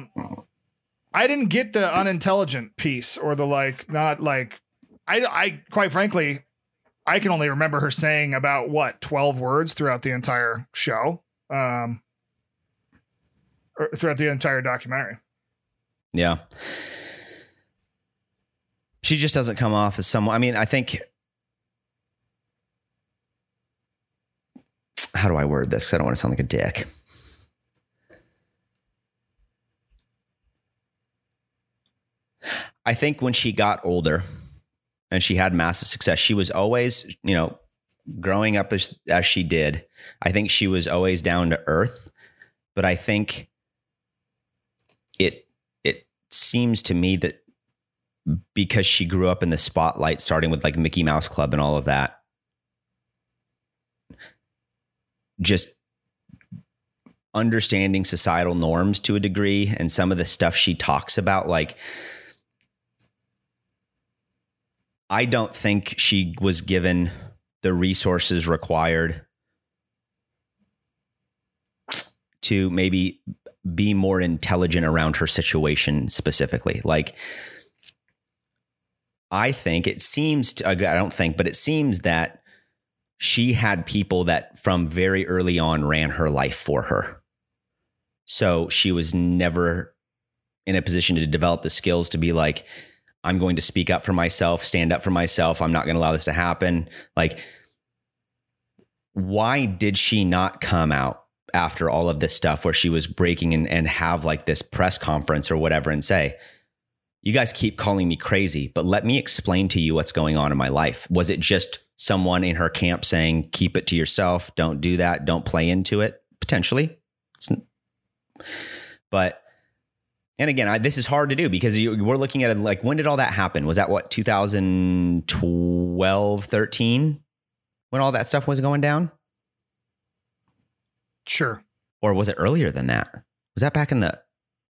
didn't get the unintelligent piece or the, like, not like, I quite frankly, I can only remember her saying about 12 words throughout the entire show. Or throughout the entire documentary. Yeah. She just doesn't come off as someone. I mean, I think, how do I word this? Cause I don't want to sound like a dick. I think when she got older and she had massive success, she was always, you know, growing up as she did, I think she was always down to earth, but I think it seems to me that because she grew up in the spotlight, starting with like Mickey Mouse Club and all of that, just understanding societal norms to a degree and some of the stuff she talks about, like, I don't think she was given the resources required to maybe be more intelligent around her situation specifically. Like, I think it seems to, I don't think, but it seems that she had people that from very early on ran her life for her. So she was never in a position to develop the skills to be like, I'm going to speak up for myself, stand up for myself. I'm not going to allow this to happen. Like, why did she not come out after all of this stuff where she was breaking and have like this press conference or whatever and say, you guys keep calling me crazy, but let me explain to you what's going on in my life. Was it just someone in her camp saying, keep it to yourself. Don't do that. Don't play into it. Potentially. And again, this is hard to do because we're looking at it like, when did all that happen? Was that 2012, 13, when all that stuff was going down? Sure. Or was it earlier than that? Was that back in the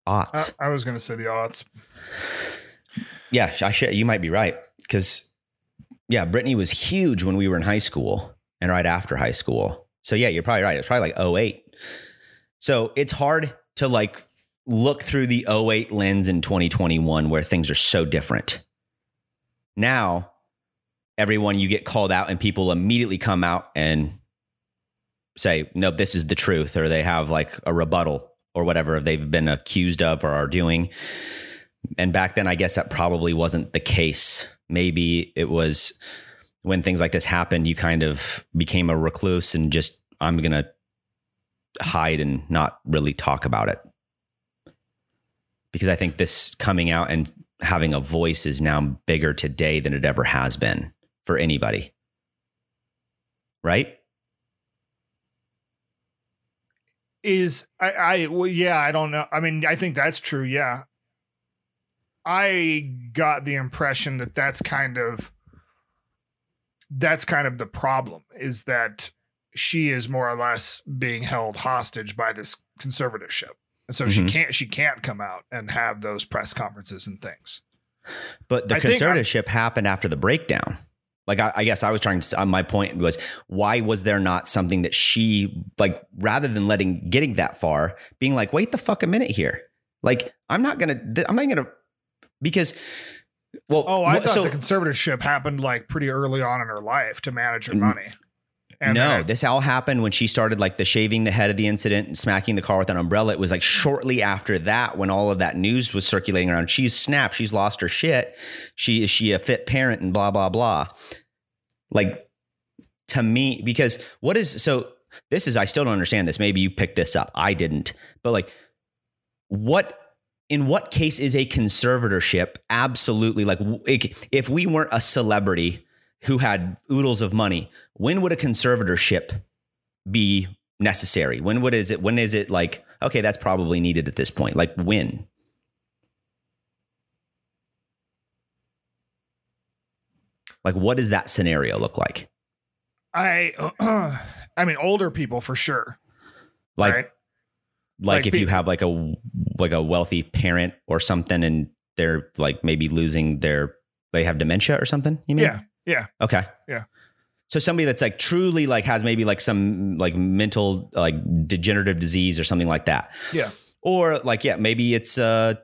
aughts? I was going to say the aughts. Yeah, you might be right. Because, yeah, Britney was huge when we were in high school and right after high school. So, yeah, you're probably right. It's probably like 08. So it's hard to like look through the 08 lens in 2021 where things are so different. Now, everyone, you get called out and people immediately come out and say, no, this is the truth, or they have like a rebuttal or whatever they've been accused of or are doing. And back then, I guess that probably wasn't the case. Maybe it was when things like this happened, you kind of became a recluse and just, I'm going to hide and not really talk about it. Because I think this coming out and having a voice is now bigger today than it ever has been for anybody. Right? I don't know. I mean, I think that's true. Yeah. I got the impression that that's kind of the problem, is that she is more or less being held hostage by this conservatorship. And so mm-hmm. she can't come out and have those press conferences and things. But the conservatorship happened after the breakdown. Like, I guess I was trying to, my point was, why was there not something that she, like, rather than getting that far, being like, wait the fuck a minute here. Like, I'm not going to, because, well. Oh, I thought the conservatorship happened like pretty early on in her life to manage her money. And no, this all happened when she started like the shaving the head of the incident and smacking the car with an umbrella. It was like shortly after that when all of that news was circulating around. She's snapped. She's lost her shit. Is she a fit parent and blah, blah, blah. Like, to me, because I still don't understand this. Maybe you picked this up. I didn't. But like, in what case is a conservatorship? Absolutely. Like, if we weren't a celebrity who had oodles of money, when would a conservatorship be necessary? When is it like, okay, that's probably needed at this point? Like, when? Like, what does that scenario look like? I mean, older people for sure. Like, right? Like if you have like a wealthy parent or something and they're like maybe losing they have dementia or something, you mean? Yeah. Yeah. Okay. Yeah. So somebody that's like truly like has maybe like some like mental like degenerative disease or something like that. Yeah. Or like, yeah, maybe it's a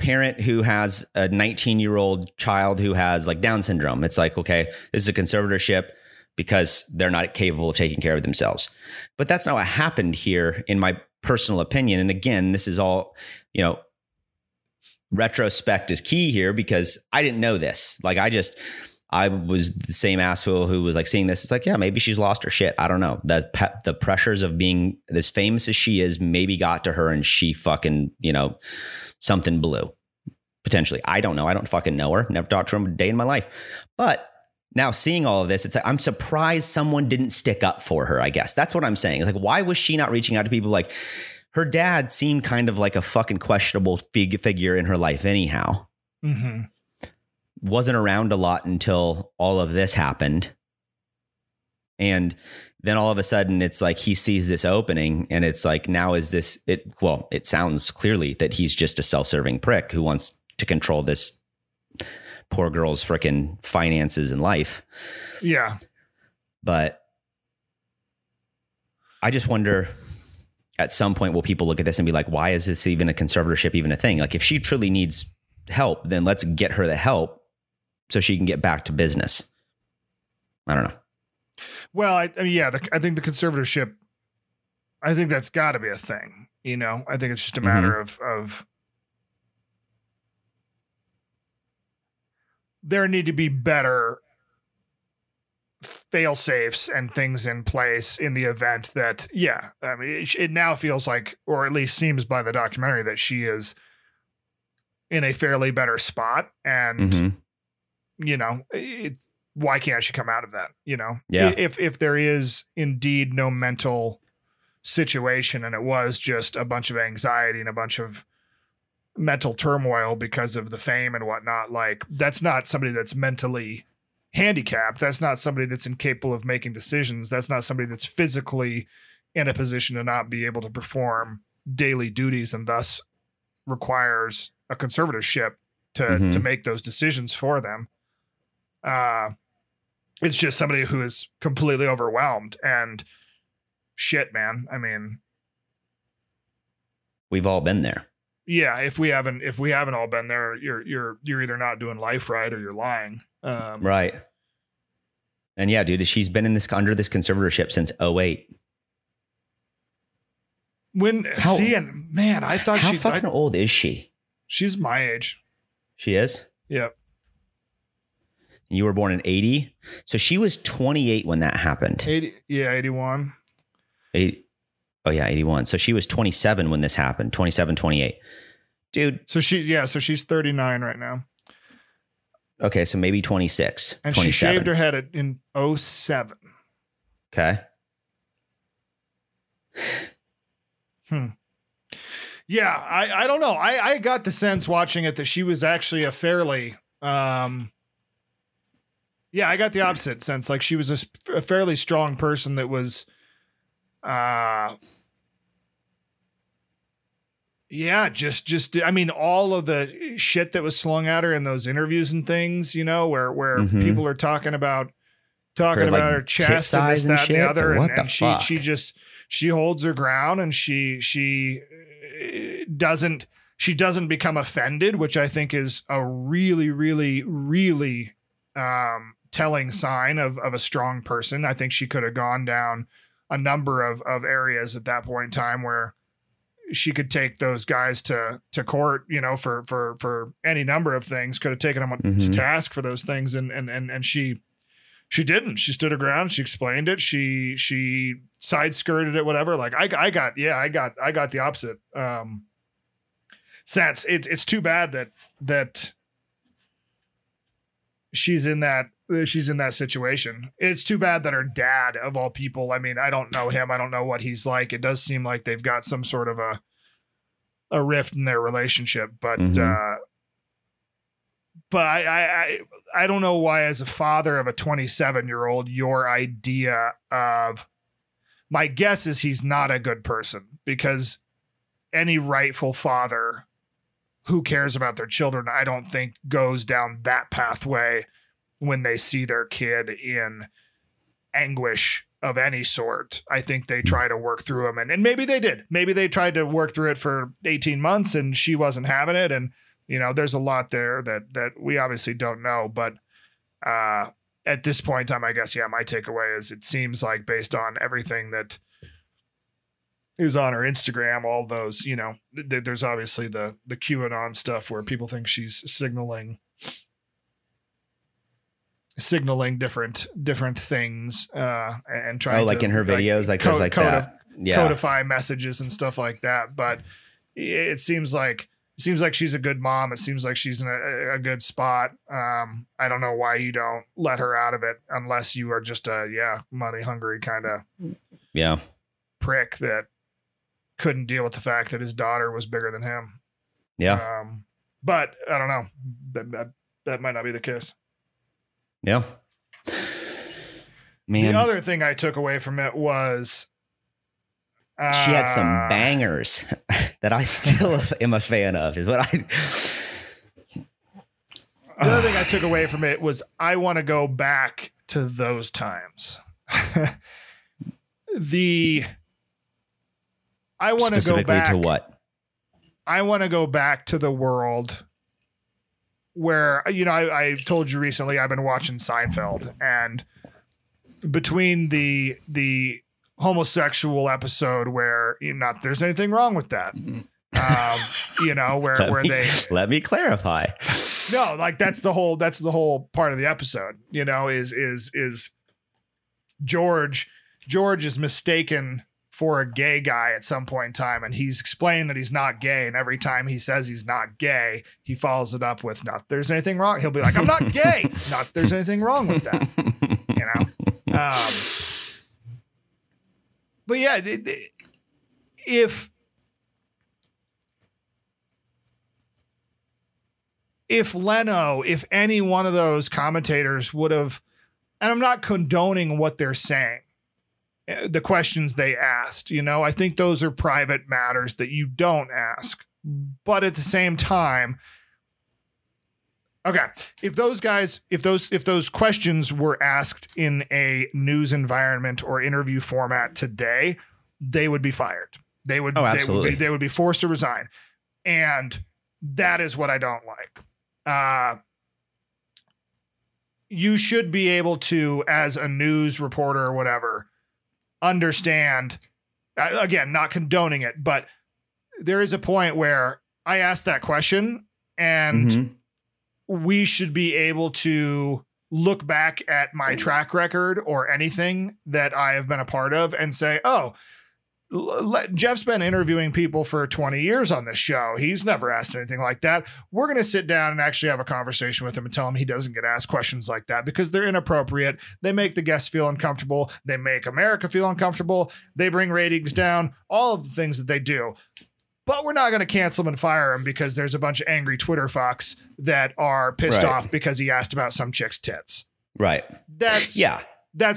parent who has a 19-year-old child who has like Down syndrome. It's like, okay, this is a conservatorship because they're not capable of taking care of themselves. But that's not what happened here in my personal opinion. And again, this is all, you know, retrospect is key here because I didn't know this. Like, I was the same asshole who was like seeing this. It's like, yeah, maybe she's lost her shit. I don't know. The pressures of being as famous as she is maybe got to her and she fucking, you know, something blew potentially. I don't know. I don't fucking know her. Never talked to her a day in my life. But now seeing all of this, it's like, I'm surprised someone didn't stick up for her, I guess. That's what I'm saying. It's like, why was she not reaching out to people? Like, her dad seemed kind of like a fucking questionable figure in her life anyhow. Mm-hmm. Wasn't around a lot until all of this happened. And then all of a sudden it's like he sees this opening and it's like, now is this it? Well, it sounds clearly that he's just a self-serving prick who wants to control this poor girl's frickin' finances and life. Yeah. But I just wonder, at some point, will people look at this and be like, why is this even a conservatorship, even a thing? Like, if she truly needs help, then let's get her the help so she can get back to business. I don't know. Well, I mean, yeah, I think the conservatorship, I think that's got to be a thing. You know, I think it's just a matter of there need to be better fail safes and things in place in the event that, yeah, I mean, it now feels like, or at least seems by the documentary, that she is in a fairly better spot. And, you know, why can't she come out of that? You know, yeah. If there is indeed no mental situation and it was just a bunch of anxiety and a bunch of mental turmoil because of the fame and whatnot, like, that's not somebody that's mentally handicapped. That's not somebody that's incapable of making decisions. That's not somebody that's physically in a position to not be able to perform daily duties and thus requires a conservatorship to make those decisions for them. It's just somebody who is completely overwhelmed and shit, man. I mean, we've all been there. Yeah. If we haven't all been there, you're either not doing life right or you're lying. Right. And yeah, dude, she's been under this conservatorship since 2008. How fucking old is she? She's my age. She is? Yep. And you were born in 80. So she was 28 when that happened. 81. 81. So she was 27 when this happened. 27, 28. Dude. So she's 39 right now. Okay, so maybe 26. And she shaved her head in 2007. Okay. Yeah, I don't know. I got the sense watching it that she was actually a fairly... I got the opposite sense. Like, she was a fairly strong person that was... Yeah, just I mean, all of the shit that was slung at her in those interviews and things, you know, where mm-hmm. people are talking about her chest and this, that, and the other, and she holds her ground, and she doesn't become offended, which I think is a really, really, really telling sign of a strong person. I think she could have gone down a number of areas at that point in time where she could take those guys to court, you know, for any number of things, could have taken them mm-hmm. to task for those things. And she didn't, she stood her ground. She explained it. She side skirted it, whatever. Like I got the opposite sense. It's too bad that she's in that situation. It's too bad that her dad, of all people, I mean, I don't know him. I don't know what he's like. It does seem like they've got some sort of a rift in their relationship, but, mm-hmm. But I don't know why, as a father of a 27-year-old, your idea of, my guess is he's not a good person, because any rightful father who cares about their children, I don't think goes down that pathway when they see their kid in anguish of any sort. I think they try to work through them, and maybe they did. Maybe they tried to work through it for 18 months and she wasn't having it. And, you know, there's a lot there that we obviously don't know. But at this point in time, I guess, yeah, my takeaway is it seems like, based on everything that is on her Instagram, all those, you know, there's obviously the QAnon stuff where people think she's signaling different things and trying to, in her videos, like there's like that, yeah, codify messages and stuff like that. But it seems like she's a good mom. It seems like she's in a good spot. I don't know why you don't let her out of it, unless you are just a money hungry kind of prick that couldn't deal with the fact that his daughter was bigger than him. Yeah. But I don't know, that might not be the case. Yeah. Man. The other thing I took away from it was she had some bangers that I still am a fan of, is what I. The other thing I took away from it was, I want to go back to those times. I want to go back to what? I want to go back to the world where, you know, I told you recently, I've been watching Seinfeld, and between the homosexual episode where, you know, not there's anything wrong with that, you know, let me clarify. No, like that's the whole part of the episode, you know, is George is mistaken for a gay guy at some point in time, and he's explained that he's not gay, and every time he says he's not gay, he follows it up with, not there's anything wrong. He'll be like, I'm not gay. Not there's anything wrong with that, you know. But yeah, if Leno, if any one of those commentators would have, and I'm not condoning what they're saying, the questions they asked, you know, I think those are private matters that you don't ask. But at the same time, okay, if those questions were asked in a news environment or interview format today, they would be fired. They would be forced to resign. And that is what I don't like. You should be able to, as a news reporter or whatever, understand, again, not condoning it, but there is a point where I asked that question, and mm-hmm. we should be able to look back at my track record or anything that I have been a part of and say, oh, Jeff's been interviewing people for 20 years on this show. He's never asked anything like that. We're going to sit down and actually have a conversation with him and tell him he doesn't get asked questions like that because they're inappropriate. They make the guests feel uncomfortable. They make America feel uncomfortable. They bring ratings down, all of the things that they do. But we're not going to cancel him and fire him because there's a bunch of angry Twitter fucks that are pissed off because he asked about some chick's tits. Right. That's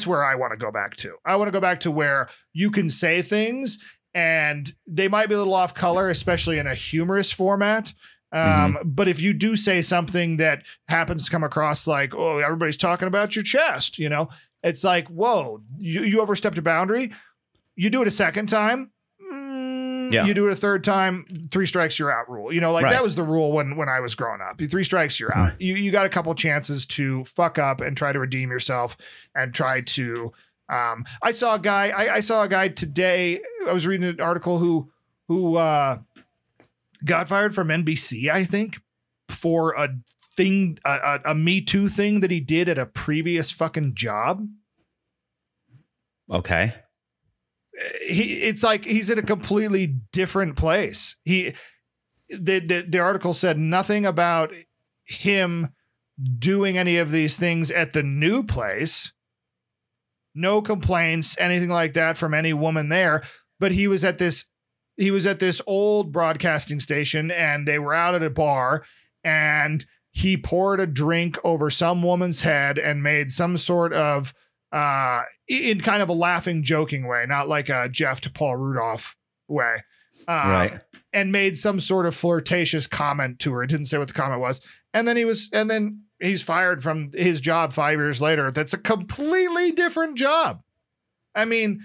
where I want to go back to. I want to go back to where you can say things and they might be a little off color, especially in a humorous format. But if you do say something that happens to come across like, oh, everybody's talking about your chest, you know, it's like, whoa, you overstepped a boundary. You do it a second time. Yeah. You do it a third time, 3 strikes, you're out rule. You know, like that was the rule when I was growing up. 3 strikes, you're out. You got a couple chances to fuck up and try to redeem yourself and try to. I saw a guy. I saw a guy today. I was reading an article who got fired from NBC, I think, for a thing, a Me Too thing that he did at a previous fucking job. Okay. It's like he's in a completely different place. The article said nothing about him doing any of these things at the new place. No complaints, anything like that from any woman there. But he was at this old broadcasting station, and they were out at a bar, and he poured a drink over some woman's head and made some sort of in kind of a laughing, joking way, not like a Jeff to Paul Rudolph way, and made some sort of flirtatious comment to her. It didn't say what the comment was. And then he's fired from his job 5 years later. That's a completely different job. I mean,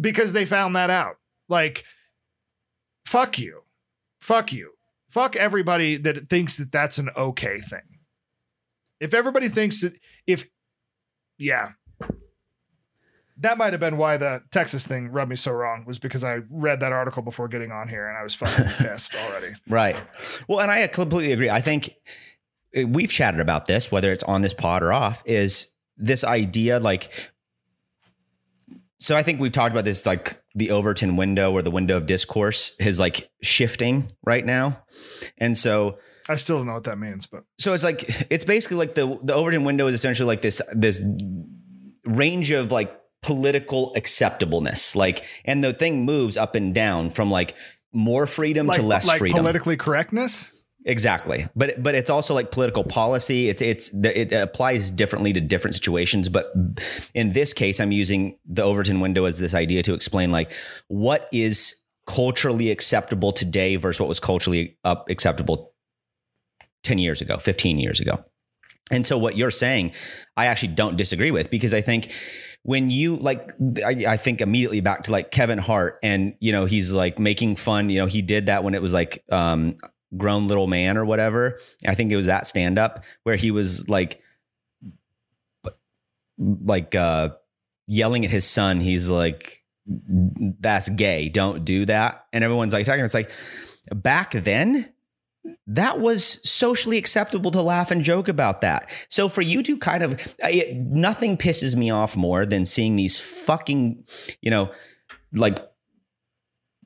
because they found that out, like, fuck you, fuck everybody that thinks that that's an okay thing. If everybody thinks that that might have been why the Texas thing rubbed me so wrong, was because I read that article before getting on here and I was fucking pissed already. Right. Well, and I completely agree. I think we've chatted about this, whether it's on this pod or off, is this idea like, so I think we've talked about this, like the Overton window or the window of discourse is like shifting right now. And so I still don't know what that means, but so it's like, it's basically like the Overton window is essentially like this range of like political acceptableness, like, and the thing moves up and down from like more freedom to less freedom. Politically correctness. Exactly. But it's also like political policy. It applies differently to different situations. But in this case, I'm using the Overton window as this idea to explain like what is culturally acceptable today versus what was culturally acceptable 10 years ago, 15 years ago. And so what you're saying, I actually don't disagree with, because I think when you like, I think immediately back to like Kevin Hart, and, you know, he's like making fun, you know, he did that when it was like Grown Little Man or whatever. I think it was that stand up where he was like yelling at his son. He's like, that's gay. Don't do that. And everyone's like talking. It's like back then, that was socially acceptable to laugh and joke about that. So for you to kind of, nothing pisses me off more than seeing these fucking, you know, like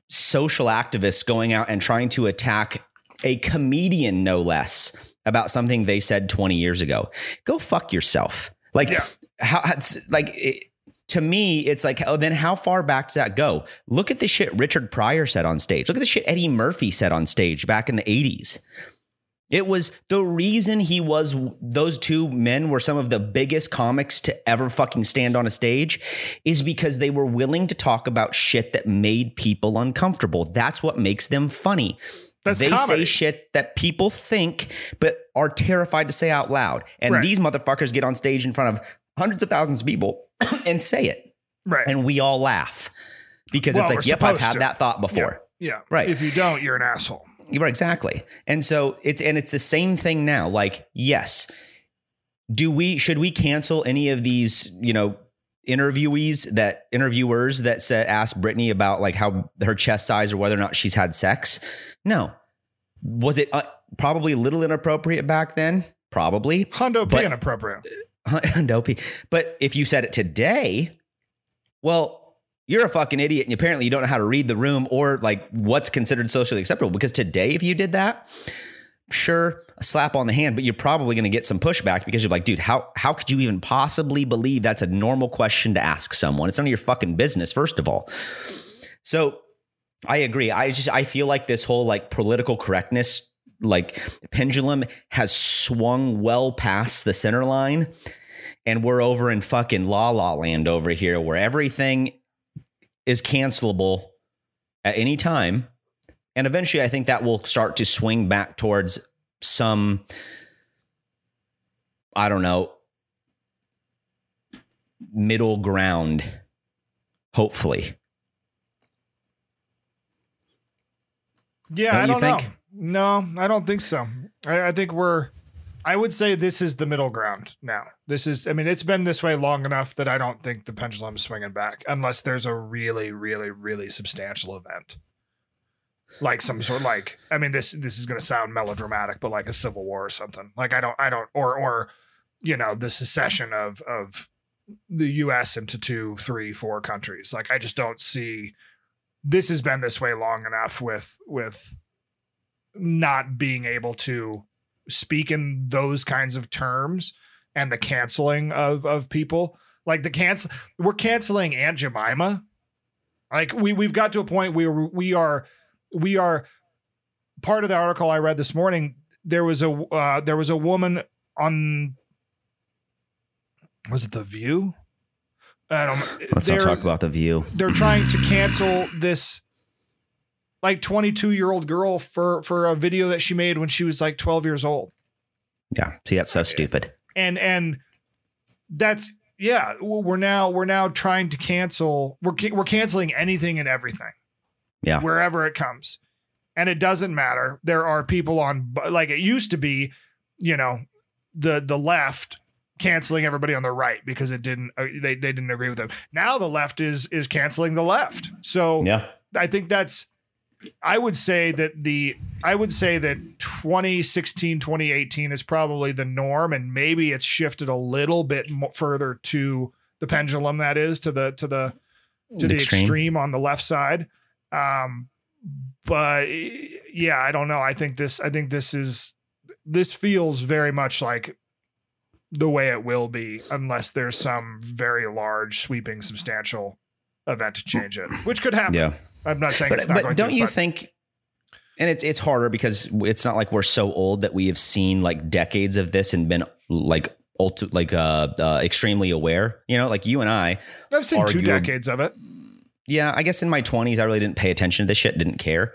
social activists going out and trying to attack a comedian, no less, about something they said 20 years ago. Go fuck yourself. Like, yeah. To me, it's like, oh, then how far back does that go? Look at the shit Richard Pryor said on stage. Look at the shit Eddie Murphy said on stage back in the 80s. It was the reason those two men were some of the biggest comics to ever fucking stand on a stage, is because they were willing to talk about shit that made people uncomfortable. That's what makes them funny. They say shit that people think but are terrified to say out loud. And these motherfuckers get on stage in front of hundreds of thousands of people and say it. Right. And we all laugh because it's like, yep, I've had that thought before. Yeah. Right. If you don't, you're an asshole. Right. Exactly. And so it's the same thing now. Like, yes. Should we cancel any of these, you know, interviewers that asked Britney about like how her chest size or whether or not she's had sex? No. Was it probably a little inappropriate back then? Probably. Hundo P inappropriate. But if you said it today, well, you're a fucking idiot, and apparently you don't know how to read the room or like what's considered socially acceptable. Because today, if you did that, sure, a slap on the hand, but you're probably going to get some pushback because you're like, dude, how could you even possibly believe that's a normal question to ask someone? It's none of your fucking business, first of all. So I agree. I feel like this whole like political correctness like pendulum has swung well past the center line, and we're over in fucking la la land over here where everything is cancelable at any time. And eventually I think that will start to swing back towards some, I don't know, middle ground, hopefully. Yeah, I don't know. No, I don't think so. I think I would say this is the middle ground now. It's been this way long enough that I don't think the pendulum's swinging back unless there's a really, really, really substantial event. Like some sort of this is going to sound melodramatic, but like a civil war or something. Like or the secession of the US into 2, 3, 4 countries. Like, I just don't see, this has been this way long enough with not being able to speak in those kinds of terms and the canceling of people. Like we're canceling Aunt Jemima. Like we've got to a point where we are part of the article I read this morning. There was a woman on, was it The View? I don't, let's not talk about The View. They're trying to cancel this 22-year-old girl for a video that she made when she was 12 years old. Yeah. See, that's so stupid. And that's, yeah, we're now trying to cancel. We're canceling anything and everything. Yeah. Wherever it comes. And it doesn't matter. There are people on, it used to be, the left canceling everybody on the right because it didn't, they didn't agree with them. Now the left is canceling the left. So yeah. I think that's, I would say that 2016, 2018 is probably the norm, and maybe it's shifted a little bit further to the pendulum, that is to the extreme on the left side. But yeah, I don't know. I think this feels very much like the way it will be unless there's some very large, sweeping, substantial event to change it, which could happen. Yeah. I'm not saying it's not going to. But don't you think, and it's harder because it's not like we're so old that we have seen decades of this and been extremely aware, you and I. I've seen 2 decades of it. Yeah. I guess in my 20s, I really didn't pay attention to this shit. Didn't care.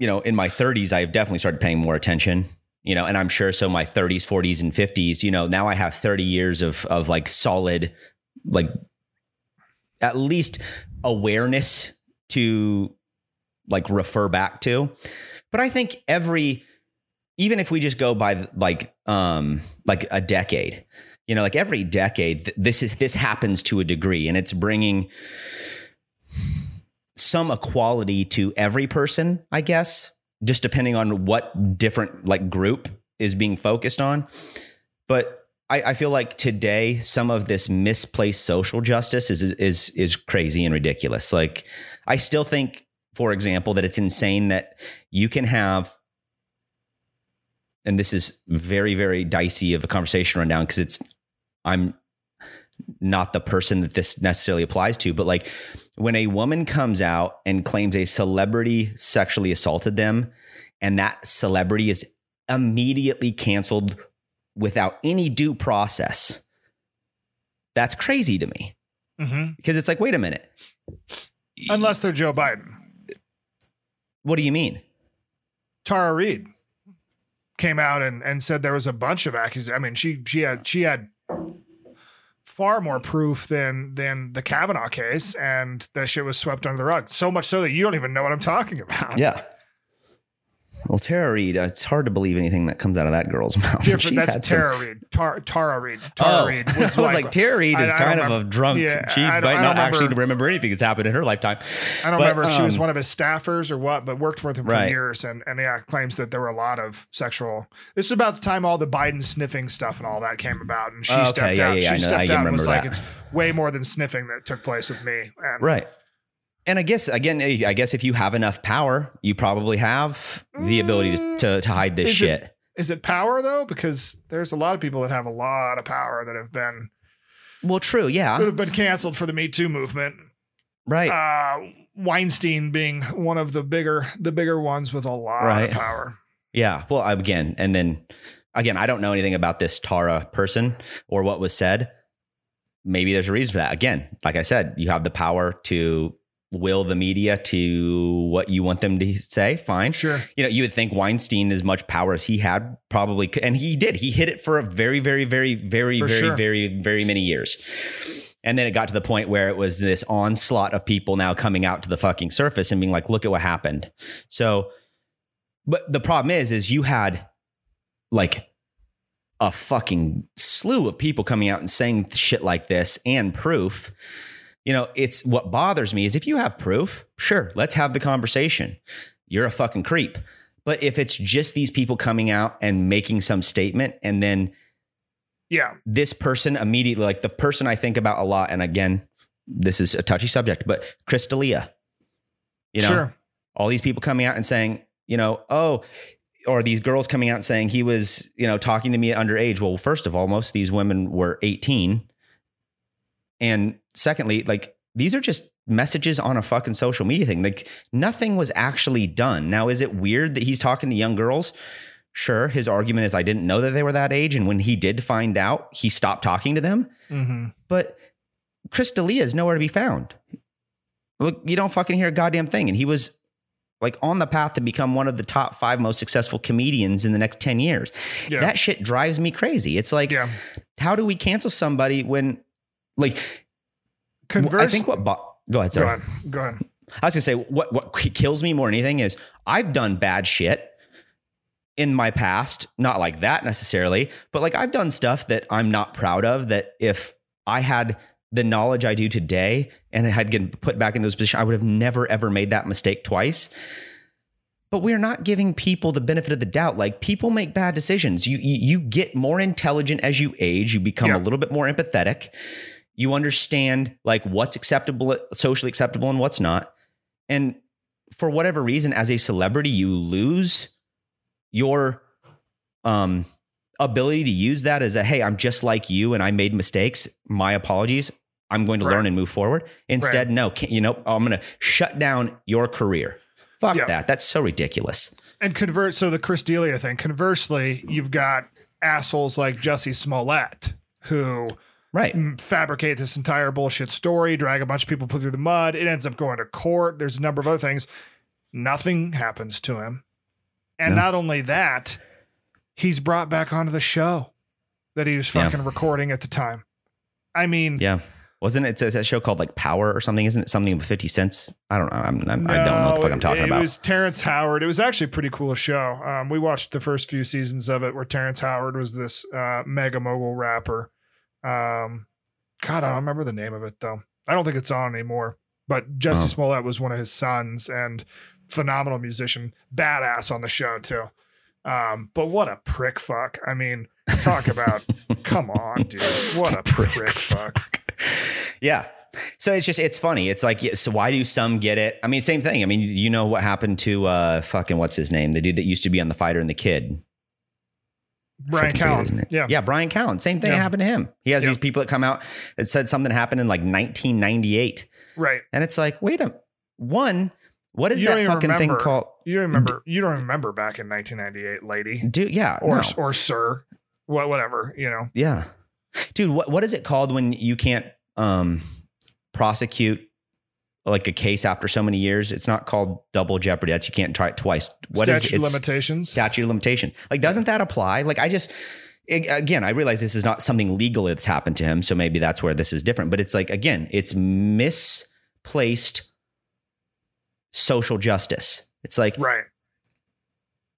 In my 30s, I've definitely started paying more attention, and I'm sure. So my 30s, 40s and 50s, now I have 30 years of solid, at least awareness to refer back to. But I think even if we just go by a decade, every decade, this happens to a degree, and it's bringing some equality to every person, I guess, just depending on what different group is being focused on. But I feel like today some of this misplaced social justice is crazy and ridiculous. I still think, for example, that it's insane that you can have, and this is very, very dicey of a conversation rundown because I'm not the person that this necessarily applies to, but when a woman comes out and claims a celebrity sexually assaulted them, and that celebrity is immediately canceled without any due process. That's crazy to me. Mm-hmm. Because it's wait a minute. Unless they're Joe Biden. What do you mean? Tara Reid came out and said there was a bunch of accusations. I mean, she had far more proof than the Kavanaugh case, and that shit was swept under the rug. So much so that you don't even know what I'm talking about. Yeah. Well, Tara Reid, it's hard to believe anything that comes out of that girl's mouth. Different, that's Tara Reid. Tara Reid. Tara Reid. I was Tara Reid is kind of a drunk. Yeah, she might not actually remember anything that's happened in her lifetime. I don't remember if she was one of his staffers or what, but worked with him for years. And yeah, claims that there were a lot of sexual. This is about the time all the Biden sniffing stuff and all that came about. And she stepped out. She stepped out and was like, it's way more than sniffing that took place with me. And, right. And I guess if you have enough power, you probably have the ability to hide this shit. Is it power, though? Because there's a lot of people that have a lot of power that have been. Well, true. Yeah. That have been canceled for the Me Too movement. Right. Weinstein being one of the bigger ones with a lot of power. Yeah. Well, again, I don't know anything about this Tara person or what was said. Maybe there's a reason for that. Again, like I said, you have the power to will the media to what you want them to say, fine. Sure. You know, you would think Weinstein, as much power as he had, probably, and he did, he hid it for a very many years. And then it got to the point where it was this onslaught of people now coming out to the fucking surface and being like, look at what happened. So, but the problem is you had like a fucking slew of people coming out and saying shit like this and proof. You know, it's what bothers me is if you have proof, sure, let's have the conversation. You're a fucking creep. But if it's just these people coming out and making some statement and then this person immediately, like the person I think about a lot. And again, this is a touchy subject, but Chris D'Elia, you know, sure, all these people coming out and saying, you know, oh, or these girls coming out and saying he was, you know, talking to me underage. Well, first of all, most of these women were 18. And secondly, like these are just messages on a fucking social media thing. Like nothing was actually done. Now, is it weird that he's talking to young girls? Sure. His argument is I didn't know that they were that age. And when he did find out, he stopped talking to them. Mm-hmm. But Chris D'Elia is nowhere to be found. Look, you don't fucking hear a goddamn thing. And he was like on the path to become one of the top 5 most successful comedians in the next 10 years. Yeah. That shit drives me crazy. It's like, how do we cancel somebody when... Like, I think what, go ahead, sorry. Go ahead. I was gonna say what kills me more than anything is I've done bad shit in my past, not like that necessarily, but like I've done stuff that I'm not proud of that if I had the knowledge I do today and it had been put back in those positions, I would have never, ever made that mistake twice. But we're not giving people the benefit of the doubt. Like people make bad decisions. You get more intelligent as you age, you become a little bit more empathetic. You understand like what's acceptable, socially acceptable and what's not. And for whatever reason, as a celebrity, you lose your ability to use that as a, hey, I'm just like you and I made mistakes. My apologies. I'm going to learn and move forward. Instead, I'm going to shut down your career. Fuck that. That's so ridiculous. And so the Chris D'Elia thing, conversely, you've got assholes like Jussie Smollett who... fabricate this entire bullshit story, drag a bunch of people through the mud. It ends up going to court. There's a number of other things. Nothing happens to him. And not only that, he's brought back onto the show that he was fucking recording at the time. I mean, wasn't it a show called like Power or something? Isn't it something with 50 cents? I don't know. I don't know what the fuck I'm talking about. It was Terrence Howard. It was actually a pretty cool show. We watched the first few seasons of it where Terrence Howard was this mega mogul rapper. God, I don't remember the name of it though. I don't think it's on anymore, but Jussie Smollett was one of his sons and phenomenal musician, badass on the show too. But what a prick fuck. I mean, talk about, come on, dude, what a prick fuck. Yeah. So it's just, it's funny. It's like, so why do some get it? I mean, same thing. I mean, you know what happened to, fucking what's his name? The dude that used to be on The Fighter and the Kid. Brian Cowan. Yeah. Brian Cowan. Same thing happened to him. He has these people that come out that said something happened in like 1998. Right. And it's like, wait a minute. One, what is that fucking thing called? You don't remember back in 1998, lady. Dude. Yeah. Or sir, whatever, you know? Yeah. Dude. What is it called when you can't, prosecute like a case after so many years? It's not called double jeopardy. That's you can't try it twice. What statute is limitations? Statute of limitation. Like, doesn't that apply? Like, I realize this is not something legal that's happened to him. So maybe that's where this is different, but it's like, again, it's misplaced social justice. It's like, right.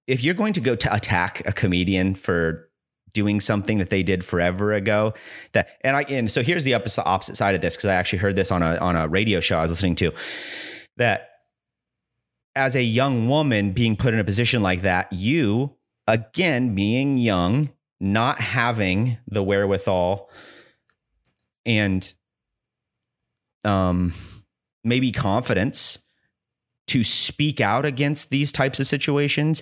If you're going to go to attack a comedian for doing something that they did forever ago so here's the opposite side of this. Cause I actually heard this on a radio show I was listening to, that as a young woman being put in a position like that, you again, being young, not having the wherewithal and, maybe confidence to speak out against these types of situations.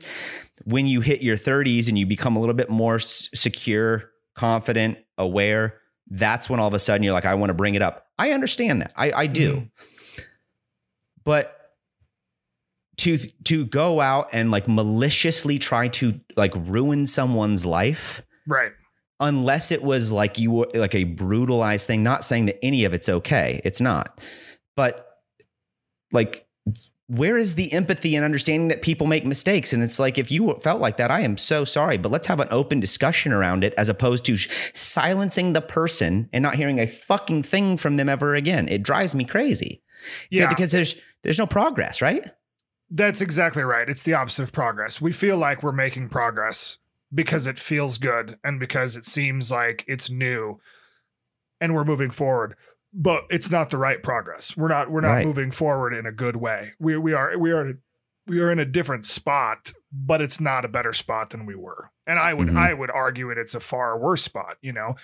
When you hit your 30s and you become a little bit more secure, confident, aware, that's when all of a sudden you're like, I want to bring it up. I understand that. I do. Mm-hmm. But to go out and like maliciously try to like ruin someone's life. Right. Unless it was like you were like a brutalized thing, not saying that any of it's okay. It's not. But like, where is the empathy and understanding that people make mistakes? And it's like, if you felt like that, I am so sorry, but let's have an open discussion around it, as opposed to silencing the person and not hearing a fucking thing from them ever again. It drives me crazy. Yeah, because there's no progress, right? That's exactly right. It's the opposite of progress. We feel like we're making progress because it feels good and because it seems like it's new and we're moving forward, but it's not the right progress. We're not right. moving forward in a good way. We are in a different spot, but it's not a better spot than we were. And I would argue it's a far worse spot. You know,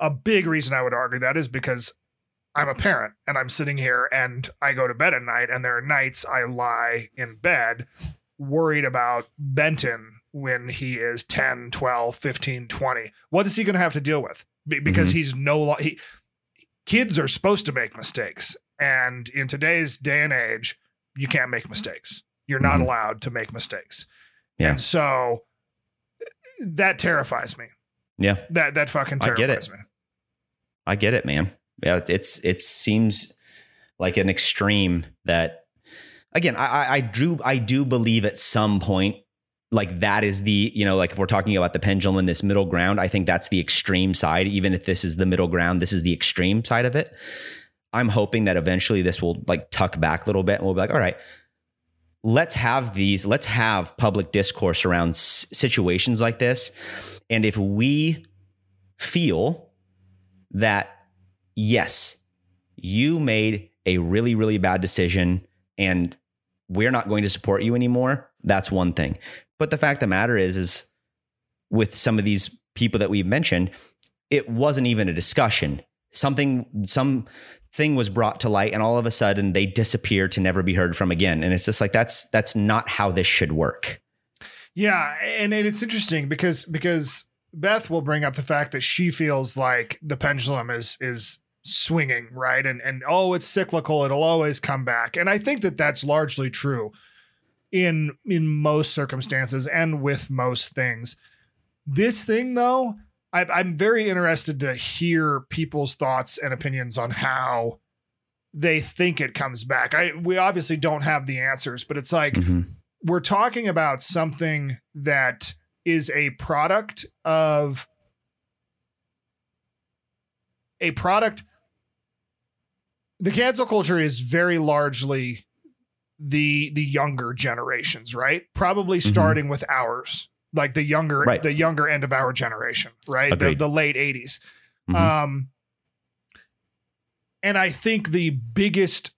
a big reason I would argue that is because I'm a parent and I'm sitting here and I go to bed at night, and there are nights I lie in bed worried about Benton when he is 10, 12, 15, 20. What is he going to have to deal with? Because he's kids are supposed to make mistakes. And in today's day and age, you can't make mistakes. You're not allowed to make mistakes. Yeah. And so that terrifies me. Yeah. That fucking terrifies me. I get it, man. Yeah, it seems like an extreme that, again, I do believe at some point, like, that is the, you know, like, if we're talking about the pendulum in this middle ground, I think that's the extreme side. Even if this is the middle ground, this is the extreme side of it. I'm hoping that eventually this will, like, tuck back a little bit and we'll be like, all right, let's have public discourse around situations like this. And if we feel that, yes, you made a really, really bad decision and we're not going to support you anymore, that's one thing. But the fact of the matter is with some of these people that we've mentioned, it wasn't even a discussion. Something was brought to light and all of a sudden they disappear to never be heard from again. And it's just like, that's not how this should work. Yeah. And it's interesting because Beth will bring up the fact that she feels like the pendulum is swinging, right? And oh, it's cyclical. It'll always come back. And I think that's largely true in most circumstances and with most things. This thing, though, I'm very interested to hear people's thoughts and opinions on how they think it comes back. We obviously don't have the answers, but it's like we're talking about something that is a product. The cancel culture is very largely the younger generations, right? Probably starting with ours, like the younger end of our generation, right? The late 80s. And I think the biggest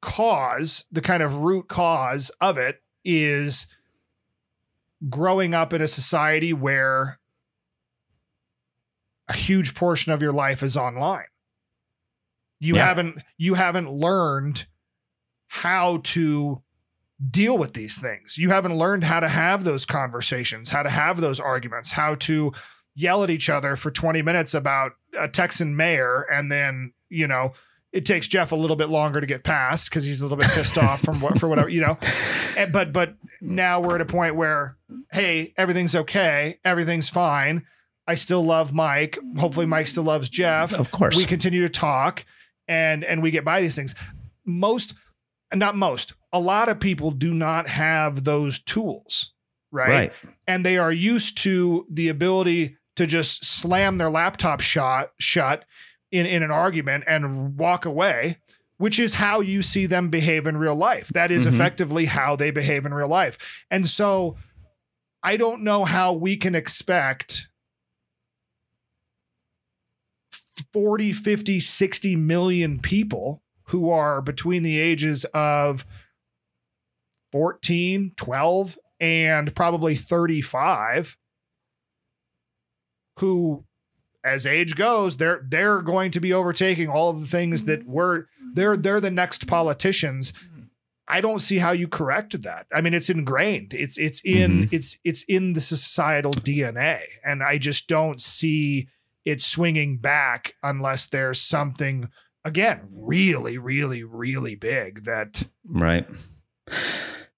cause, the kind of root cause of it, is growing up in a society where a huge portion of your life is online. You haven't learned how to deal with these things. You haven't learned how to have those conversations, how to have those arguments, how to yell at each other for 20 minutes about a Texan mayor. And then, you know, it takes Jeff a little bit longer to get past because he's a little bit pissed off for whatever, you know, but now we're at a point where, hey, everything's okay. Everything's fine. I still love Mike. Hopefully Mike still loves Jeff. Of course. We continue to talk and we get by these things. A lot of people do not have those tools, right? And they are used to the ability to just slam their laptop shut in an argument and walk away, which is how you see them behave in real life. That is effectively how they behave in real life. And so I don't know how we can expect 40, 50, 60 million people who are between the ages of 14, 12, and probably 35, who, as age goes, they're going to be overtaking all of the things that were they're the next politicians. I don't see how you correct that. I mean, it's ingrained. It's in the societal DNA, and I just don't see it swinging back unless there's something, again, really, really, really big that. Right.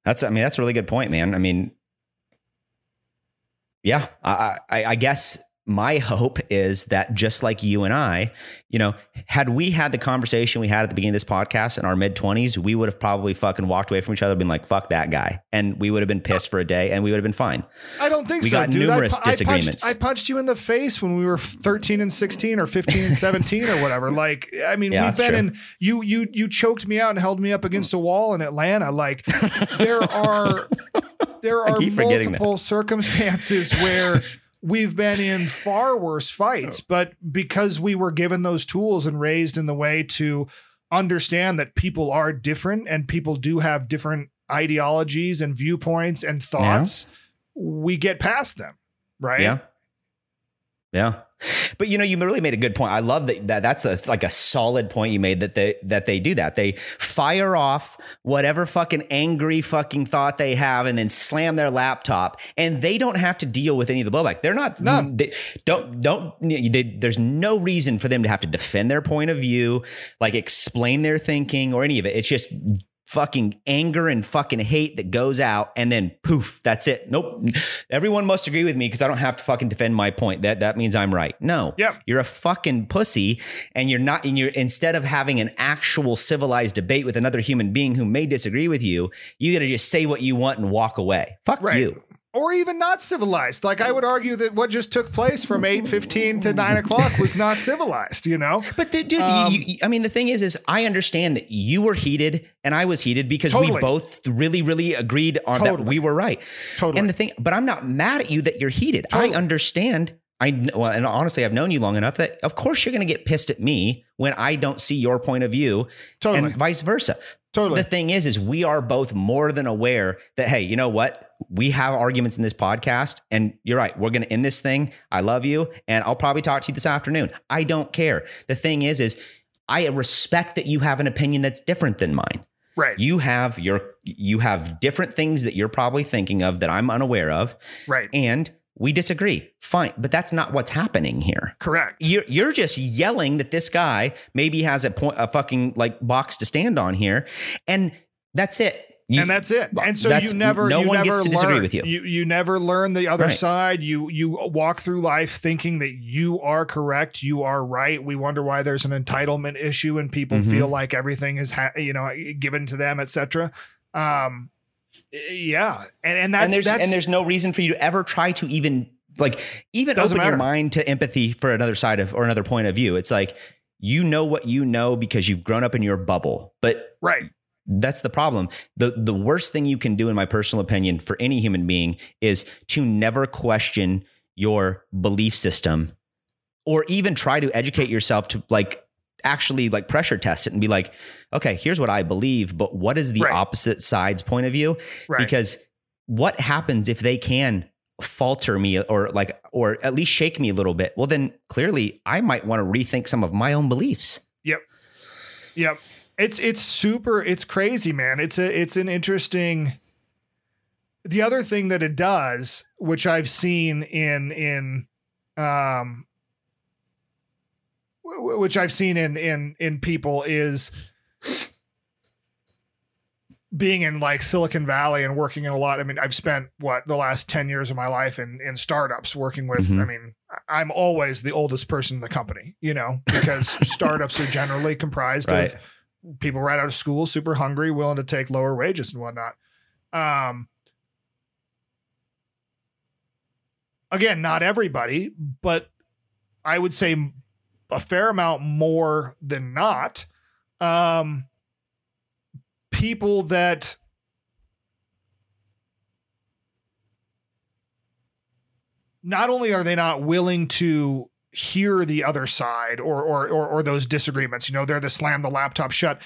That's a really good point, man. I mean, yeah, I guess my hope is that just like you and I, you know, had we had the conversation we had at the beginning of this podcast in our mid 20s, we would have probably fucking walked away from each other, been like, fuck that guy. And we would have been pissed for a day and we would have been fine. I don't think we so. We got numerous disagreements. I punched you in the face when we were 13 and 16 or 15 and 17 or whatever. Like, I mean, yeah, we've been in, you choked me out and held me up against a wall in Atlanta. Like there are multiple circumstances where we've been in far worse fights, but because we were given those tools and raised in the way to understand that people are different and people do have different ideologies and viewpoints and thoughts, we get past them. Right. Yeah. But, you know, you really made a good point. I love that. That's like a solid point you made, that they do that. They fire off whatever fucking angry fucking thought they have and then slam their laptop, and they don't have to deal with any of the blowback. They're not. No. There's no reason for them to have to defend their point of view, like explain their thinking or any of it. It's just fucking anger and fucking hate that goes out, and then poof, that's it. Nope. Everyone must agree with me because I don't have to fucking defend my point. That means I'm right. No. Yep. You're a fucking pussy, and you're not, and you're, instead of having an actual civilized debate with another human being who may disagree with you, you gotta just say what you want and walk away. Fuck right. You. Or even not civilized. Like, I would argue that what just took place from 8:15 to 9 o'clock was not civilized, you know? But the thing is I understand that you were heated and I was heated because we both really, really agreed on that we were right. Totally. And but I'm not mad at you that you're heated. Totally. I understand. And honestly, I've known you long enough that of course you're going to get pissed at me when I don't see your point of view and vice versa. Totally. The thing is we are both more than aware that, hey, you know what? We have arguments in this podcast, and you're right. We're going to end this thing. I love you, and I'll probably talk to you this afternoon. I don't care. The thing is I respect that you have an opinion that's different than mine. Right. You have different things that you're probably thinking of that I'm unaware of. Right. And we disagree. Fine. But that's not what's happening here. Correct. You're just yelling that this guy maybe has a fucking like box to stand on here. And that's it. And so no one gets to disagree with you. You never learn the other side. You walk through life thinking that you are correct. You are right. We wonder why there's an entitlement issue and people feel like everything is, given to them, et cetera. Yeah. And there's no reason for you to ever try to even open your mind to empathy for another side of, or another point of view. It's like, you know what, you know, because you've grown up in your bubble, but right. That's the problem. The worst thing you can do, in my personal opinion, for any human being is to never question your belief system or even try to educate yourself to actually pressure test it and be like, okay, here's what I believe, but what is the opposite side's point of view? Right. Because what happens if they can falter me or at least shake me a little bit? Well, then clearly I might want to rethink some of my own beliefs. Yep. It's crazy, man. It's an interesting, the other thing that it does, which I've seen in people, is being in like Silicon Valley and working in a lot. I mean, I've spent the last 10 years of my life in startups working with, I mean, I'm always the oldest person in the company, you know, because startups are generally comprised of people right out of school, super hungry, willing to take lower wages and whatnot. Again, not everybody, but I would say a fair amount more than not. People that not only are they not willing to hear the other side or those disagreements, you know, they're the slam the laptop shut.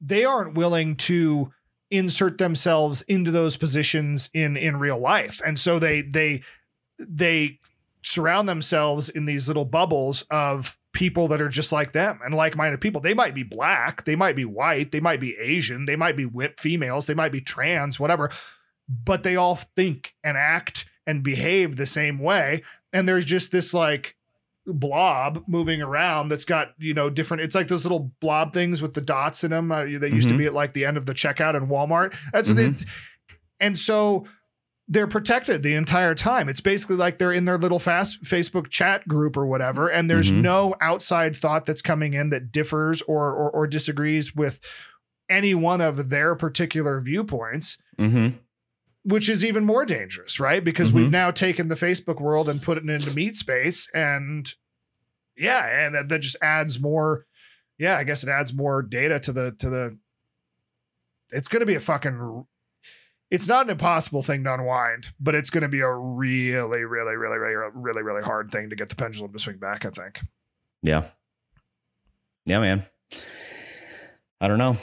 They aren't willing to insert themselves into those positions in real life. And so they surround themselves in these little bubbles of people that are just like them and like-minded people. They might be black, they might be white, they might be Asian, they might be females, they might be trans, whatever, but they all think and act and behave the same way. And there's just this like blob moving around that's got, you know, different, it's like those little blob things with the dots in them. They used to be at like the end of the checkout in Walmart. That's what and so they're protected the entire time. It's basically like they're in their little Facebook chat group or whatever, and there's no outside thought that's coming in that differs or disagrees with any one of their particular viewpoints, which is even more dangerous, right? Because we've now taken the Facebook world and put it into meat space, and yeah, and that just adds more. Yeah, I guess it adds more data to the. It's going to be a fucking. It's not an impossible thing to unwind, but it's going to be a really, really, really, really, really, really hard thing to get the pendulum to swing back, I think. Yeah. Yeah, man. I don't know.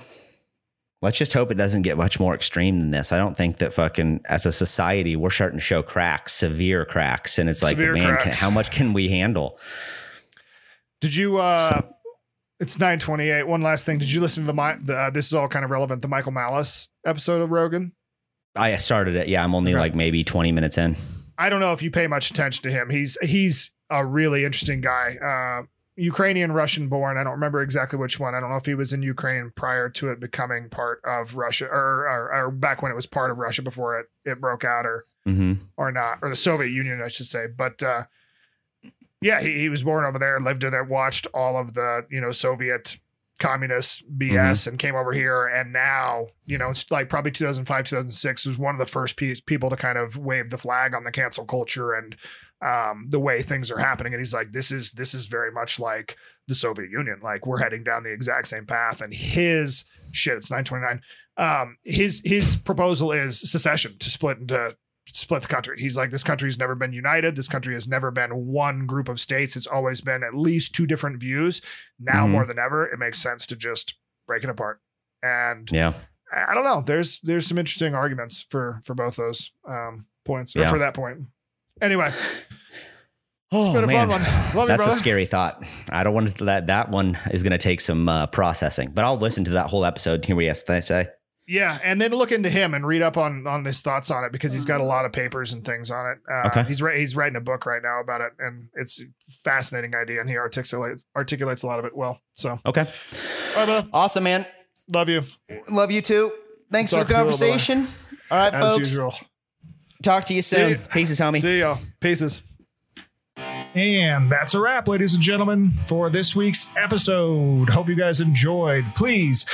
Let's just hope it doesn't get much more extreme than this. I don't think that fucking as a society, we're starting to show cracks, severe cracks. And it's like, man, how much can we handle? Did you, it's 9:28. One last thing. Did you listen to the this is all kind of relevant, the Michael Malice episode of Rogan? I started it. Yeah, I'm only like maybe 20 minutes in. I don't know if you pay much attention to him. He's a really interesting guy. Ukrainian, Russian born. I don't remember exactly which one. I don't know if he was in Ukraine prior to it becoming part of Russia or back when it was part of Russia before it broke out or not, or the Soviet Union, I should say. But yeah, he was born over there, lived in there, watched all of the, Soviet communist BS and came over here, and now it's like probably 2005 2006 was one of the first people to kind of wave the flag on the cancel culture and the way things are happening, and he's like, this is very much like the Soviet Union, like we're heading down the exact same path. And his shit, it's 9:29, his proposal is secession, to split the country. He's like, this country's never been united. This country has never been one group of states. It's always been at least two different views. Now more than ever, it makes sense to just break it apart. And yeah, I don't know. There's some interesting arguments for both those points, or for that point. Anyway, it's been a fun one. Love you, brother. A scary thought. I don't want to let that one is going to take some processing, but I'll listen to that whole episode. Here we ask they say. Yeah, and then look into him and read up on his thoughts on it, because he's got a lot of papers and things on it. He's writing a book right now about it, and it's a fascinating idea, and he articulates a lot of it well. So okay, all right, brother. Awesome, man. Love you. Love you too. Thanks for the conversation. All right, as folks. Usual. Talk to you soon. Peace, homie. See y'all. Peace. And that's a wrap, ladies and gentlemen, for this week's episode. Hope you guys enjoyed. Please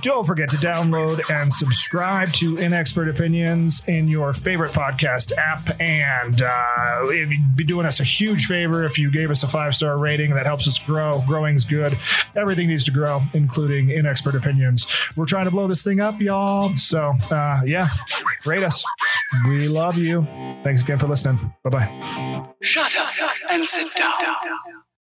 don't forget to download and subscribe to Inexpert Opinions in your favorite podcast app. And it'd be doing us a huge favor if you gave us a 5-star rating. That helps us grow. Growing's good. Everything needs to grow, including Inexpert Opinions. We're trying to blow this thing up, y'all. So, yeah, rate us. We love you. Thanks again for listening. Bye-bye. Shut up and sit down.